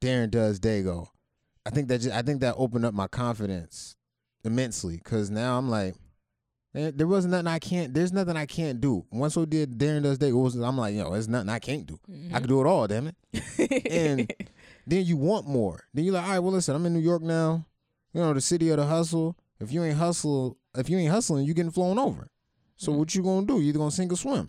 Darren Does Dago, I think that just, I think that opened up my confidence immensely, because now I'm like, there was nothing I can't. There's nothing I can't do. Once we did Darren Does Dago, was, I'm like, yo, there's nothing I can't do. Mm-hmm. I can do it all, damn it. And then you want more. Then you're like, all right, well, listen, I'm in New York now. You know, the city of the hustle. If you ain't hustle, if you ain't hustling, you getting flown over. So mm-hmm. what you gonna do? You either gonna sink or swim.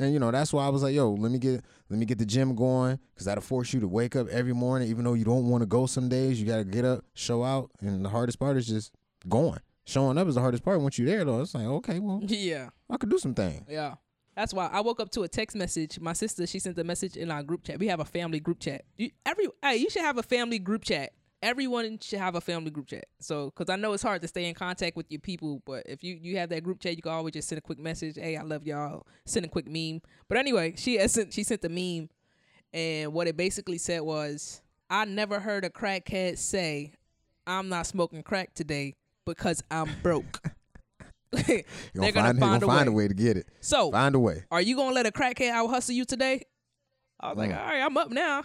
And, you know, that's why I was like, yo, let me get let me get the gym going, because that'll force you to wake up every morning. Even though you don't want to go some days, you got to get up, show out. And the hardest part is just going. Showing up is the hardest part. Once you're there, though, it's like, okay, well, yeah, I could do some things. Yeah. That's why I woke up to a text message. My sister, she sent a message in our group chat. We have a family group chat. You, every, hey, you should have a family group chat. Everyone should have a family group chat. So, because I know it's hard to stay in contact with your people, but if you, you have that group chat, you can always just send a quick message. Hey, I love y'all. Send a quick meme. But anyway, she sent, she sent the meme, and what it basically said was, I never heard a crackhead say, I'm not smoking crack today because I'm broke. They're going to find, find, gonna a, find way. a way to get it. So, find a way. Are you going to let a crackhead out hustle you today? I was like, all right, I'm up now.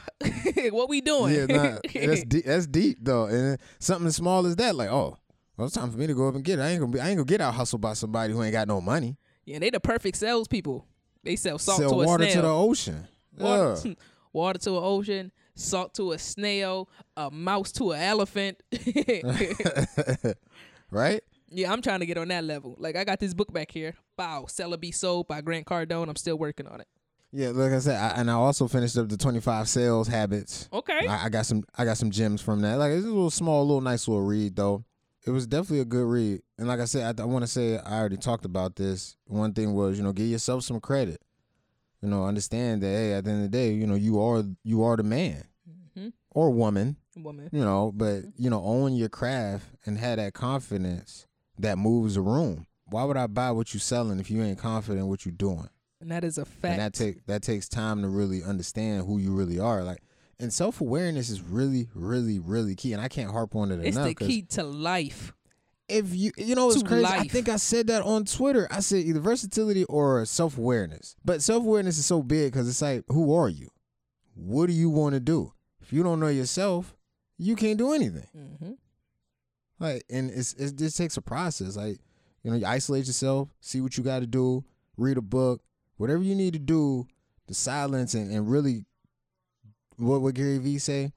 What we doing? Yeah, nah, that's deep, that's deep though, and something as small as that, like, oh, well, it's time for me to go up and get it. I ain't gonna be, I ain't gonna get out hustled by somebody who ain't got no money. Yeah, they the perfect salespeople. They sell salt sell to a snail. Sell water to the ocean. Water, yeah. water to an ocean, salt to a snail, a mouse to an elephant. Right? Yeah, I'm trying to get on that level. Like, I got this book back here. Wow, Seller Be Sold by Grant Cardone. I'm still working on it. Yeah, like I said, I, and I also finished up the twenty-five sales habits. Okay, I, I got some, I got some gems from that. Like, it's a little small, little nice little read though. It was definitely a good read. And like I said, I, I want to say I already talked about this. One thing was, you know, give yourself some credit. You know, understand that, hey, at the end of the day, you know, you are you are the man mm-hmm. or woman, woman. You know, but you know, own your craft and have that confidence that moves the room. Why would I buy what you're selling if you ain't confident in what you're doing? And that is a fact. And that take that takes time to really understand who you really are. Like, and self awareness is really, really, really key. And I can't harp on it it's enough. It's the key to life. If you you know it's crazy. Life. I think I said that on Twitter. I said either versatility or self awareness. But self awareness is so big because it's like, who are you? What do you want to do? If you don't know yourself, you can't do anything. Mm-hmm. Like, and it's it just takes a process. Like, you know, you isolate yourself, see what you got to do, read a book. Whatever you need to do, the silence and, and really, what would Gary Vee say?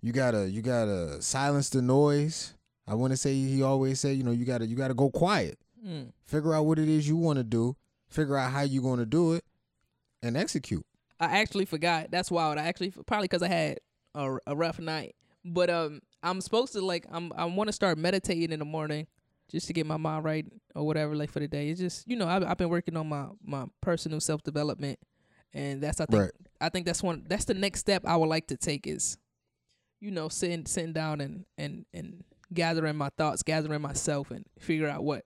You gotta you gotta silence the noise. I want to say he always say, you know, you gotta you gotta go quiet. Mm. Figure out what it is you want to do. Figure out how you're going to do it, and execute. I actually forgot. That's wild. I actually probably because I had a, a rough night. But um, I'm supposed to like I'm I want to start meditating in the morning. Just to get my mind right or whatever, like for the day. It's just, you know, I've, I've been working on my, my personal self development, and that's I think right. I think that's one that's the next step I would like to take is, you know, sitting sitting down and, and, and gathering my thoughts, gathering myself, and figure out what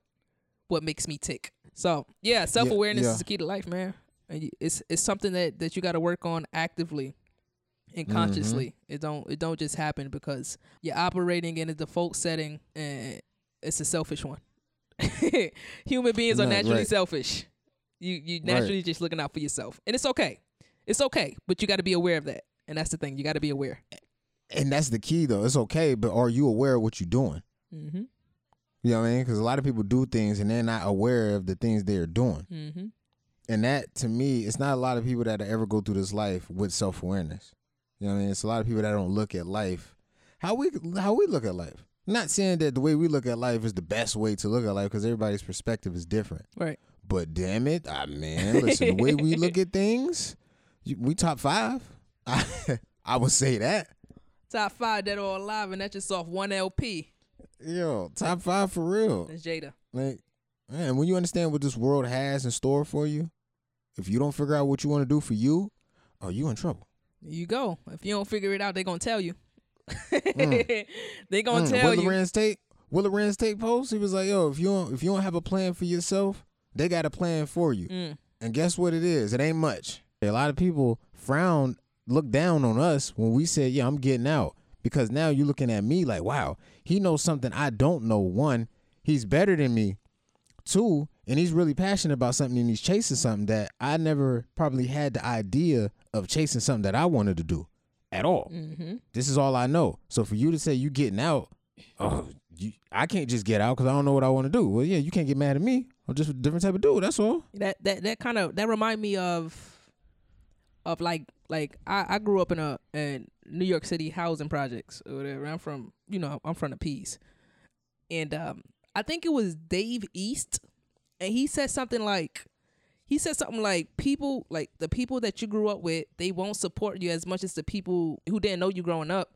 what makes me tick. So yeah, self awareness yeah, yeah. is the key to life, man. And it's it's something that, that you got to work on actively and consciously. Mm-hmm. It don't it don't just happen because you're operating in a default setting and. It's a selfish one. Human beings no, are naturally right. selfish. You you naturally right. just looking out for yourself. And it's okay. It's okay. But you got to be aware of that. And that's the thing. You got to be aware. And that's the key, though. It's okay, but are you aware of what you're doing? Mm-hmm. You know what I mean? Because a lot of people do things and they're not aware of the things they're doing. Mm-hmm. And that, to me, it's not a lot of people that ever go through this life with self-awareness. You know what I mean? It's a lot of people that don't look at life. How we how we look at life. I'm not saying that the way we look at life is the best way to look at life because everybody's perspective is different. Right. But damn it, I mean, listen, the way we look at things, we top five. I, I would say that. Top five that are alive, and that's just off one L P. Yo, top five for real. That's Jada. Like, man, when you understand what this world has in store for you, if you don't figure out what you want to do for you, oh, you in trouble. You go. If you don't figure it out, they're going to tell you. mm. They going to mm. tell Will you. Rand's take, Will Rand's take post, he was like, yo, if you don't, if you don't have a plan for yourself, they got a plan for you. Mm. And guess what it is? It ain't much. A lot of people frown, look down on us when we said, yeah, I'm getting out. Because now you're looking at me like, wow, he knows something I don't know. One, he's better than me. Two, and he's really passionate about something and he's chasing something that I never probably had the idea of chasing something that I wanted to do at all. Mm-hmm. This is all I know. So for you to say you getting out, oh, you, I can't just get out because I don't know what I want to do. Well, yeah, you can't get mad at me. I'm just a different type of dude. That's all. That that that kind of that remind me of of like like I, I grew up in a in New York City housing projects or whatever. I'm from you know I'm from the P's, and um, I think it was Dave East, and he said something like. He said something like, people, like the people that you grew up with, they won't support you as much as the people who didn't know you growing up,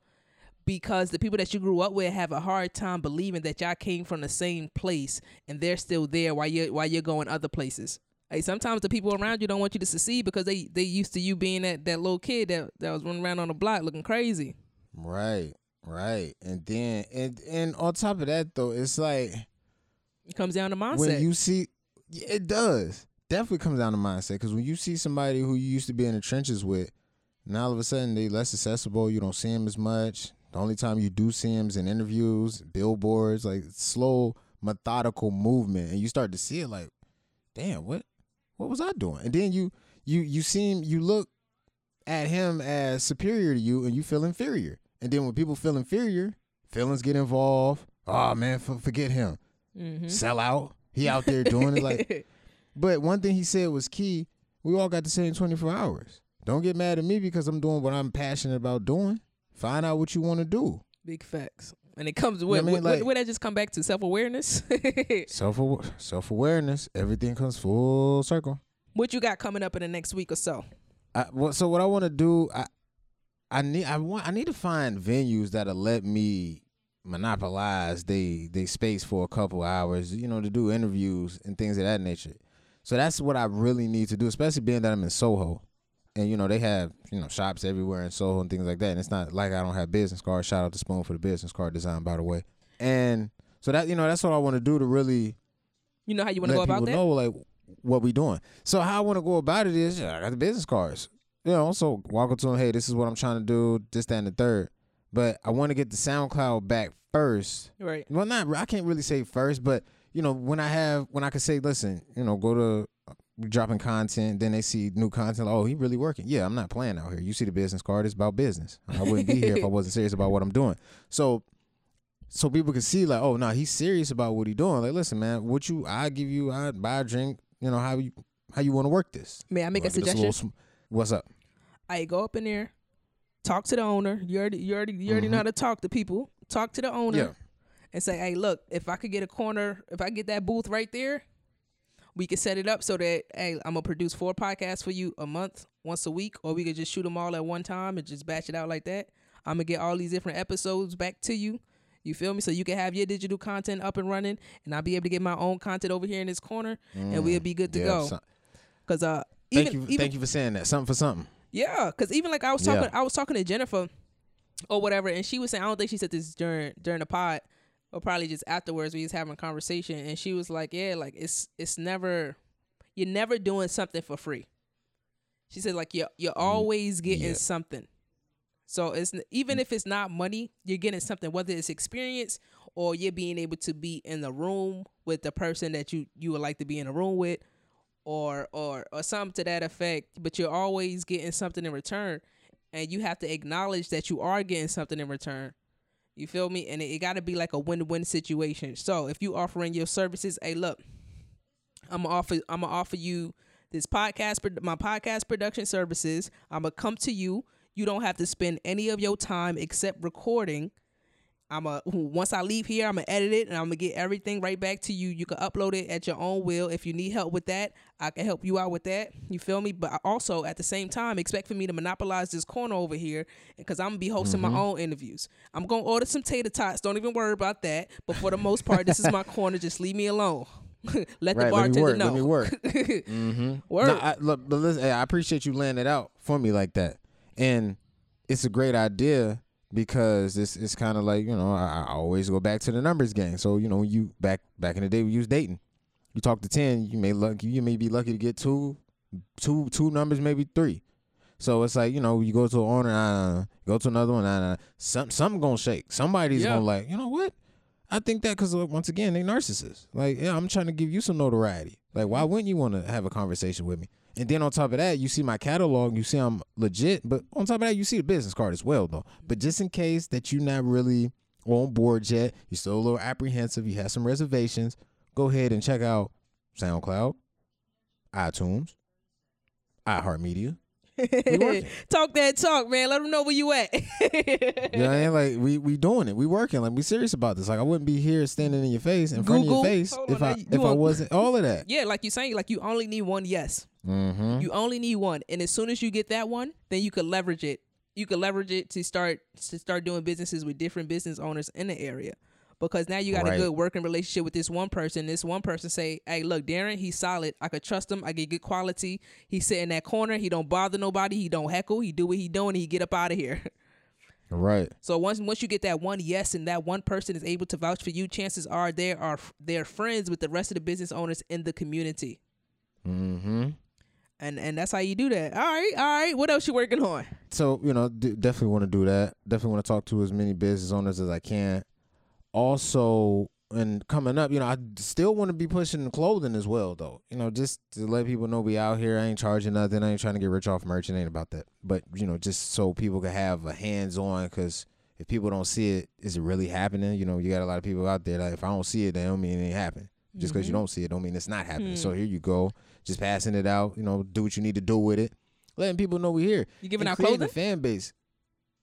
because the people that you grew up with have a hard time believing that y'all came from the same place and they're still there while you're, while you're going other places. Like, sometimes the people around you don't want you to succeed because they, they used to you being that, that little kid that, that was running around on the block looking crazy. Right, right. And then, and, and on top of that, though, it's like. It comes down to mindset. When you see, it does. Definitely comes down to mindset, because when you see somebody who you used to be in the trenches with, now all of a sudden they less accessible, you don't see them as much. The only time you do see them is in interviews, billboards, like slow, methodical movement, and you start to see it like, damn, what, what was I doing? And then you, you, you seem, you look at him as superior to you, and you feel inferior. And then when people feel inferior, feelings get involved. Oh man, f- forget him, mm-hmm. Sell out. He out there doing it like. But one thing he said was key. We all got the same twenty-four hours. Don't get mad at me because I'm doing what I'm passionate about doing. Find out what you want to do. Big facts. And it comes with, you know what I mean? Like, would that just come back to self-awareness? self-aw- self-awareness. Everything comes full circle. What you got coming up in the next week or so? I, well, so what I want to do, I, I need, I want, I need to find venues that'll let me monopolize they, they space for a couple hours, you know, to do interviews and things of that nature. So that's what I really need to do, especially being that I'm in Soho. And, you know, they have, you know, shops everywhere in Soho and things like that. And it's not like I don't have business cards. Shout out to Spoon for the business card design, by the way. And so that, you know, that's what I want to do to really, you know, how you want to go about that? Know, like, what we doing. So how I want to go about it is, yeah, I got the business cards. You know, so walk up to them, hey, this is what I'm trying to do, this, that, and the third. But I want to get the SoundCloud back first. Right. Well, not, I can't really say first, but... You know, when I have, when I can say, listen, you know, go to uh, dropping content, then they see new content. Like, oh, he really working. Yeah, I'm not playing out here. You see the business card. It's about business. I wouldn't be here if I wasn't serious about what I'm doing. So, so people can see like, oh, no, nah, he's serious about what he's doing. Like, listen, man, what you, I give you, I buy a drink. You know, how you, how you want to work this? May I make a suggestion? A sm- What's up? I go up in there, talk to the owner. You already, you already, you already mm-hmm. know how to talk to people. Talk to the owner. Yeah. And say, hey, look, if I could get a corner, if I get that booth right there, we could set it up so that, hey, I'm going to produce four podcasts for you a month, once a week, or we could just shoot them all at one time and just batch it out like that. I'm going to get all these different episodes back to you. You feel me? So you can have your digital content up and running, and I'll be able to get my own content over here in this corner, mm, and we'll be good to yeah, go. Because uh, thank, even, you, even, thank you for saying that. Something for something. Yeah, because even like I was talking, yeah. I was talking to Jennifer or whatever, and she was saying, I don't think she said this during during the pod, or probably just afterwards we was having a conversation, and she was like, yeah, like it's it's never, you're never doing something for free. She said, like, you're, you're always getting yeah. something. So it's even if it's not money, you're getting something, whether it's experience or you're being able to be in the room with the person that you, you would like to be in a room with, or, or, or something to that effect, but you're always getting something in return. and you have to acknowledge that you are getting something in return. You feel me? And it, it got to be like a win-win situation. So if you offering your services, hey, look, I'm gonna offer, I'm gonna offer you this podcast, my podcast production services. I'm gonna come to you. You don't have to spend any of your time except recording. I'm a once I leave here, I'm gonna edit it and I'm gonna get everything right back to you. You can upload it at your own will. If you need help with that, I can help you out with that. You feel me? But also at the same time, expect for me to monopolize this corner over here because I'm gonna be hosting mm-hmm. my own interviews. I'm gonna order some tater tots. Don't even worry about that. But for the most part, this is my corner. Just leave me alone. Let right, the bartender know. Let me work. Let me work. mm-hmm. Work. No, I, look, but listen, I appreciate you laying it out for me like that, and it's a great idea. Because it's it's kind of like, you know, I, I always go back to the numbers game. So, you know, you back back in the day we used dating. You talk to ten, you may luck you may be lucky to get two, two, two numbers, maybe three. So it's like, you know, you go to an owner, nah, nah, go to another one, nah, nah. Some something gonna shake. Somebody's yeah. gonna like, you know what? I think that because once again they narcissists. Like, yeah, I'm trying to give you some notoriety. Like, why wouldn't you want to have a conversation with me? And then on top of that, you see my catalog, you see I'm legit, but on top of that, you see the business card as well, though. But just in case that you're not really on board yet, you're still a little apprehensive, you have some reservations, go ahead and check out SoundCloud, iTunes, iHeartMedia. Talk that talk, man. Let them know where you at. You know what I mean? Like, we we doing it. We working. Like, we serious about this. Like, I wouldn't be here standing in your face, in Google, front of your face, if I, if I wasn't all of that. Yeah, like you're saying, like, you only need one yes. Mm-hmm. You only need one, and as soon as you get that one, then you could leverage it. You could leverage it to start to start doing businesses with different business owners in the area, because now you got right. a good working relationship with this one person. This one person say, "Hey, look, Darren, he's solid. I could trust him. I get good quality. He sit in that corner. He don't bother nobody. He don't heckle. He do what he doing. And he get up out of here." Right. So once once you get that one yes, and that one person is able to vouch for you, chances are they are they're friends with the rest of the business owners in the community. Mm-hmm. And and that's how you do that. All right, all right. What else you working on? So, you know, d- definitely want to do that. Definitely want to talk to as many business owners as I can. Also, and coming up, you know, I still want to be pushing the clothing as well, though. You know, just to let people know we out here. I ain't charging nothing. I ain't trying to get rich off merch. It ain't about that. But, you know, just so people can have a hands-on, because if people don't see it, is it really happening? You know, you got a lot of people out there that if I don't see it, they don't mean it ain't happening. Just because mm-hmm. you don't see it don't mean it's not happening. Mm-hmm. So here you go. Just passing it out, you know, do what you need to do with it. Letting people know we're here. You giving out clothing? Creating a fan base.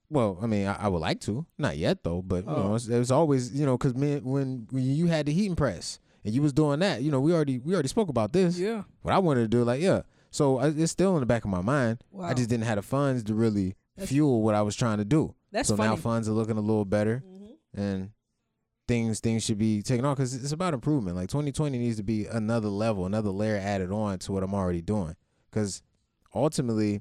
Well, I mean, I, I would like to. Not yet, though. But, oh. you know, it's, it's always, you know, because when, when you had the heating press and you was doing that, you know, we already we already spoke about this. Yeah. What I wanted to do, like, yeah. So I, it's still in the back of my mind. Wow. I just didn't have the funds to really that's, fuel what I was trying to do. That's So funny. Now funds are looking a little better. Mm-hmm. And Things things should be taken off because it's about improvement. Like twenty twenty needs to be another level, another layer added on to what I'm already doing. Because ultimately,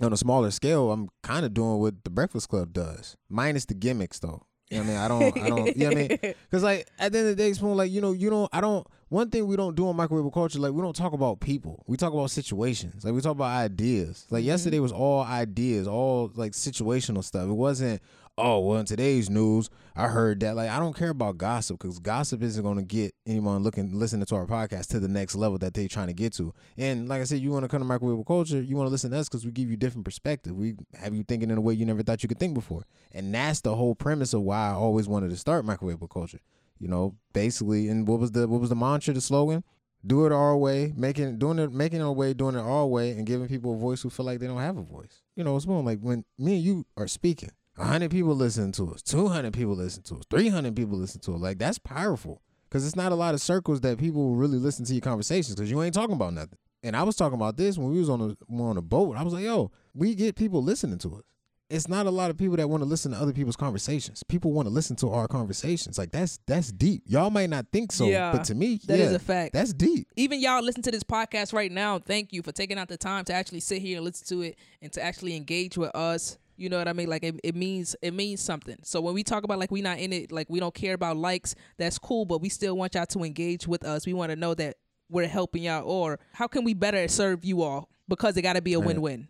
on a smaller scale, I'm kind of doing what The Breakfast Club does, minus the gimmicks, though. You know what I mean? I don't, I don't, you know what I mean? Because, like, at the end of the day, Spoon, like, you know, you don't, I don't, one thing we don't do in microwave culture, like, we don't talk about people. We talk about situations. Like, we talk about ideas. Like, yesterday was all ideas, all, like, situational stuff. It wasn't, oh, well, in today's news, I heard that. Like, I don't care about gossip because gossip isn't going to get anyone looking, listening to our podcast to the next level that they're trying to get to. And like I said, you want to come to Microwave Culture, you want to listen to us because we give you different perspective. We have you thinking in a way you never thought you could think before. And that's the whole premise of why I always wanted to start Microwave Culture. You know, basically, and what was the what was the mantra, the slogan? Do it our way, making doing it, making it our way, doing it our way, and giving people a voice who feel like they don't have a voice. You know, it's more like when me and you are speaking. one hundred people listen to us, two hundred people listen to us, three hundred people listen to us. Like, that's powerful because it's not a lot of circles that people will really listen to your conversations because you ain't talking about nothing. And I was talking about this when we was on a, on a boat. I was like, yo, we get people listening to us. It's not a lot of people that want to listen to other people's conversations. People want to listen to our conversations. Like, that's that's deep. Y'all might not think so, yeah, but to me, that yeah, is a fact. That's deep. Even y'all listen to this podcast right now. Thank you for taking out the time to actually sit here and listen to it and to actually engage with us. You know what I mean? Like, it, it means it means something. So when we talk about, like, we not in it, like, we don't care about likes, that's cool, but we still want y'all to engage with us. We want to know that we're helping y'all, or how can we better serve you all? Because it got to be a Man. win-win.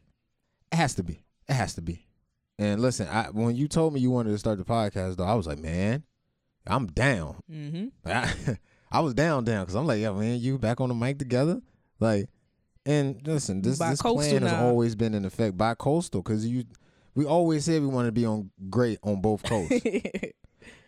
It has to be. It has to be. And listen, I, when you told me you wanted to start the podcast, though, I was like, man, I'm down. Mm-hmm. I, I was down, down, because I'm like, yeah, man, you back on the mic together? Like, And listen, this, this plan has now. always been in effect, bi-coastal, because you, we always said we want to be on great on both coasts. Yeah, you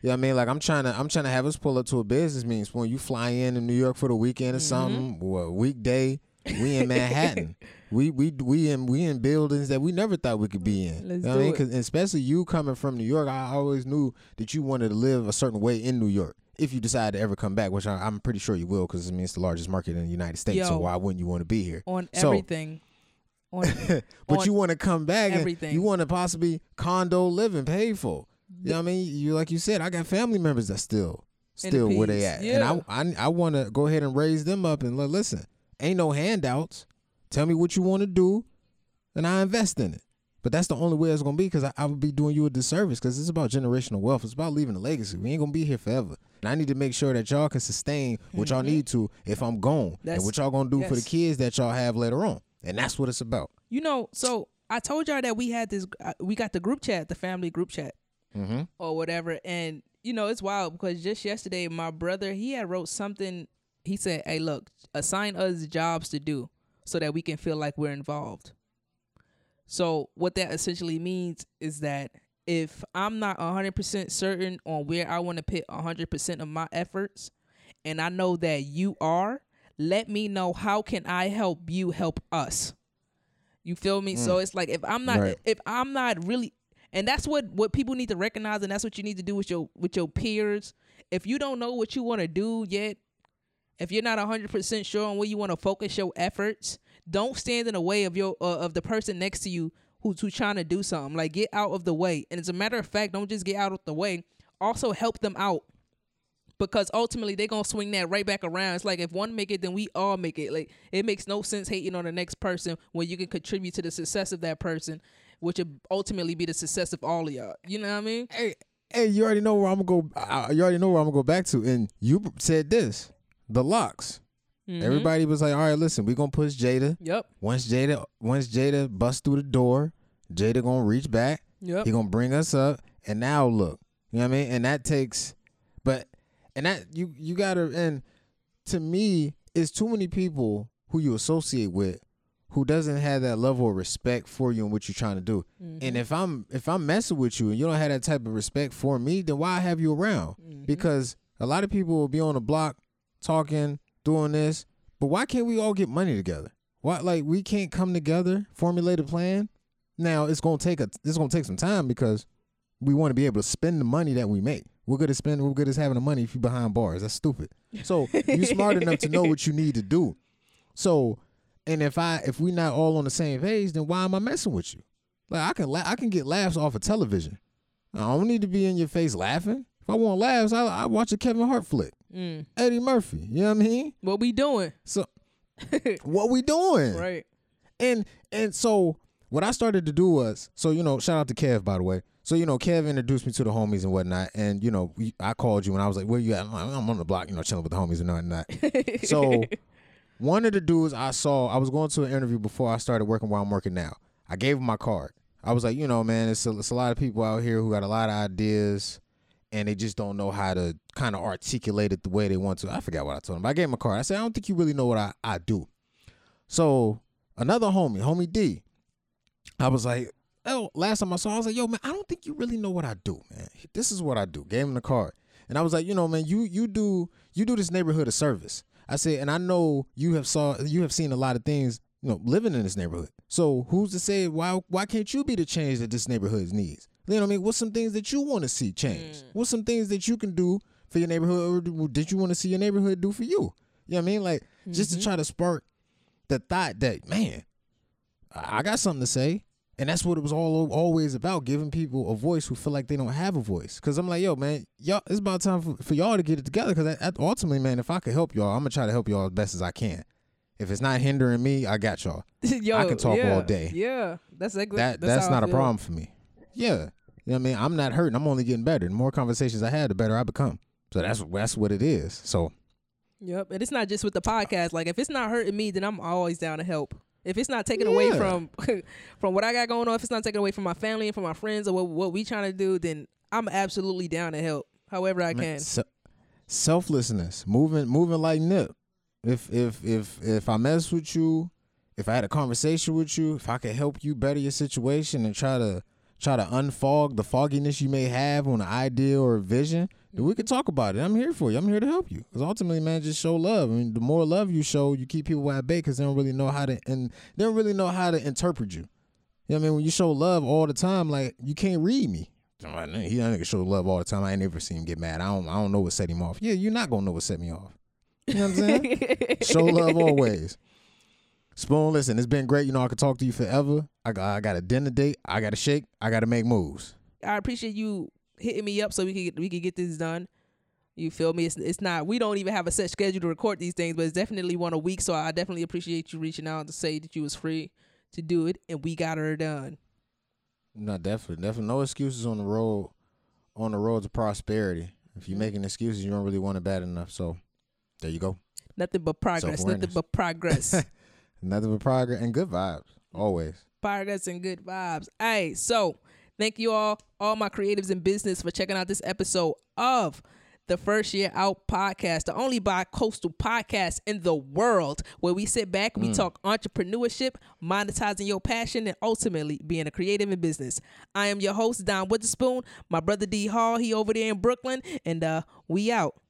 know I mean, like I'm trying to, I'm trying to have us pull up to a business meeting. When you fly in to New York for the weekend or something, mm-hmm. or a weekday, we in Manhattan. we we we in we in buildings that we never thought we could be in. Let's you know do I mean? 'Cause especially you coming from New York, I always knew that you wanted to live a certain way in New York. If you decide to ever come back, which I, I'm pretty sure you will, because I mean it's the largest market in the United States. Yo, so why wouldn't you want to be here? On so, everything. On, but on you want to come back. Everything. And you want to possibly condo living, paid for. You know what I mean? You like you said, I got family members that still, still where they at, yeah. and I I, I want to go ahead and raise them up and listen. Ain't no handouts. Tell me what you want to do, and I invest in it. But that's the only way it's gonna be, because I, I would be doing you a disservice, because it's about generational wealth. It's about leaving a legacy. We ain't gonna be here forever. And I need to make sure that y'all can sustain what mm-hmm. y'all need to if I'm gone, that's, and what y'all gonna do yes. for the kids that y'all have later on. And that's what it's about. You know, so I told y'all that we had this, we got the group chat, the family group chat mm-hmm. or whatever. And, you know, it's wild because just yesterday, my brother, he had wrote something. He said, hey, look, assign us jobs to do so that we can feel like we're involved. So what that essentially means is that if I'm not one hundred percent certain on where I want to put one hundred percent of my efforts, and I know that you are, let me know how can I help you help us. You feel me? Mm. So it's like if I'm not right. if I'm not really, and that's what, what people need to recognize, and that's what you need to do with your with your peers. If you don't know what you want to do yet, if you're not one hundred percent sure on where you want to focus your efforts, don't stand in the way of your uh, of the person next to you who's who's trying to do something. Like, get out of the way. And as a matter of fact, don't just get out of the way. Also help them out, because ultimately they're going to swing that right back around. It's like if one make it, then we all make it. Like, it makes no sense hating on the next person when you can contribute to the success of that person, which would ultimately be the success of all of y'all. You know what I mean? Hey, hey, you already know where I'm going to go. Uh, you already know where I'm going to go back to. And you said this, the Lox. Mm-hmm. Everybody was like, all right, listen, we're going to push Jada. Yep. Once Jada once Jada busts through the door, Jada going to reach back. Yep. He going to bring us up. And now look, you know what I mean? And that takes, but, and that you, you got to, and to me, it's too many people who you associate with who doesn't have that level of respect for you and what you're trying to do. Mm-hmm. And if I'm, if I'm messing with you and you don't have that type of respect for me, then why have you around? Mm-hmm. Because a lot of people will be on the block talking, doing this, but why can't we all get money together? Why, like, we can't come together, formulate a plan? Now it's gonna take a, it's gonna take some time, because we want to be able to spend the money that we make. We're good at spending. We're good at having the money if you're behind bars. That's stupid. So you're smart enough to know what you need to do. So, and if I, if we're not all on the same page, then why am I messing with you? Like, I can, la- I can get laughs off of television. I don't need to be in your face laughing. If I want laughs, I, I watch a Kevin Hart flick. Mm. Eddie Murphy, you know what I mean? What we doing? So, what we doing? Right. And and so what I started to do was, so you know, shout out to Kev, by the way. So you know, Kev introduced me to the homies and whatnot, and you know, we, I called you and I was like, "Where you at?" I'm, like, I'm on the block, you know, chilling with the homies and whatnot. So one of the dudes I saw, I was going to an interview before I started working where I'm working now. I gave him my card. I was like, you know, man, it's a, it's a lot of people out here who got a lot of ideas, and they just don't know how to kind of articulate it the way they want to. I forgot what I told him. I gave him a card. I said, I don't think you really know what I, I do. So another homie, homie D, I was like, oh, last time I saw, I was like, yo, man, I don't think you really know what I do, man. This is what I do. Gave him the card. And I was like, you know, man, you you do you do this neighborhood a service. I said, and I know you have saw you have seen a lot of things, you know, living in this neighborhood. So who's to say why why can't you be the change that this neighborhood needs? You know what I mean? What's some things that you want to see change? Mm. What's some things that you can do for your neighborhood, or did you want to see your neighborhood do for you? You know what I mean? Like, mm-hmm. just to try to spark the thought that, man, I got something to say. And that's what it was all always about, giving people a voice who feel like they don't have a voice. Because I'm like, yo, man, y'all, it's about time for, for y'all to get it together. Because ultimately, man, if I could help y'all, I'm going to try to help y'all as best as I can. If it's not hindering me, I got y'all. Yo, I can talk yeah, all day. Yeah, that's exactly that, That's, that's not a problem for me. Yeah. You know what I mean? I'm not hurting. I'm only getting better. The more conversations I had, the better I become. So that's that's what it is. So. Yep. And it's not just with the podcast. Like, if it's not hurting me, then I'm always down to help. If it's not taken yeah. away from from what I got going on, if it's not taken away from my family and from my friends or what, what we trying to do, then I'm absolutely down to help however I Man, can. Se- selflessness. Moving moving like Nip. If if if if I mess with you if I had a conversation with you, if I could help you better your situation and try to try to unfog the fogginess you may have on an idea or a vision, then we could talk about it. I'm here for you. I'm here to help you. Because ultimately, man, just show love. I mean, the more love you show, you keep people at bay because they don't really know how to and they don't really know how to interpret you. You know what I mean? When you show love all the time, like, you can't read me. I mean, he don't show love all the time. I ain't never seen him get mad. I don't I don't know what set him off. Yeah, you're not gonna know what set me off. You know what I'm saying? Show love always. Spoon, listen, it's been great. You know, I could talk to you forever. I got I got a dinner date. I got to shake. I got to make moves. I appreciate you hitting me up so we can get, we can get this done. You feel me? It's it's not, we don't even have a set schedule to record these things, but it's definitely one a week. So I definitely appreciate you reaching out to say that you was free to do it, and we got her done. No, definitely, definitely, no excuses on the road, on the road to prosperity. If you're making excuses, you don't really want it bad enough. So there you go. Nothing but progress. Nothing but progress. Nothing but progress and good vibes, always. Progress and good vibes. Hey, so thank you all, all my creatives in business, for checking out this episode of the First Year Out Podcast, the only bi-coastal podcast in the world where we sit back, we mm. talk entrepreneurship, monetizing your passion, and ultimately being a creative in business. I am your host, Dom Witherspoon, my brother D. Hall, he over there in Brooklyn, and uh, we out.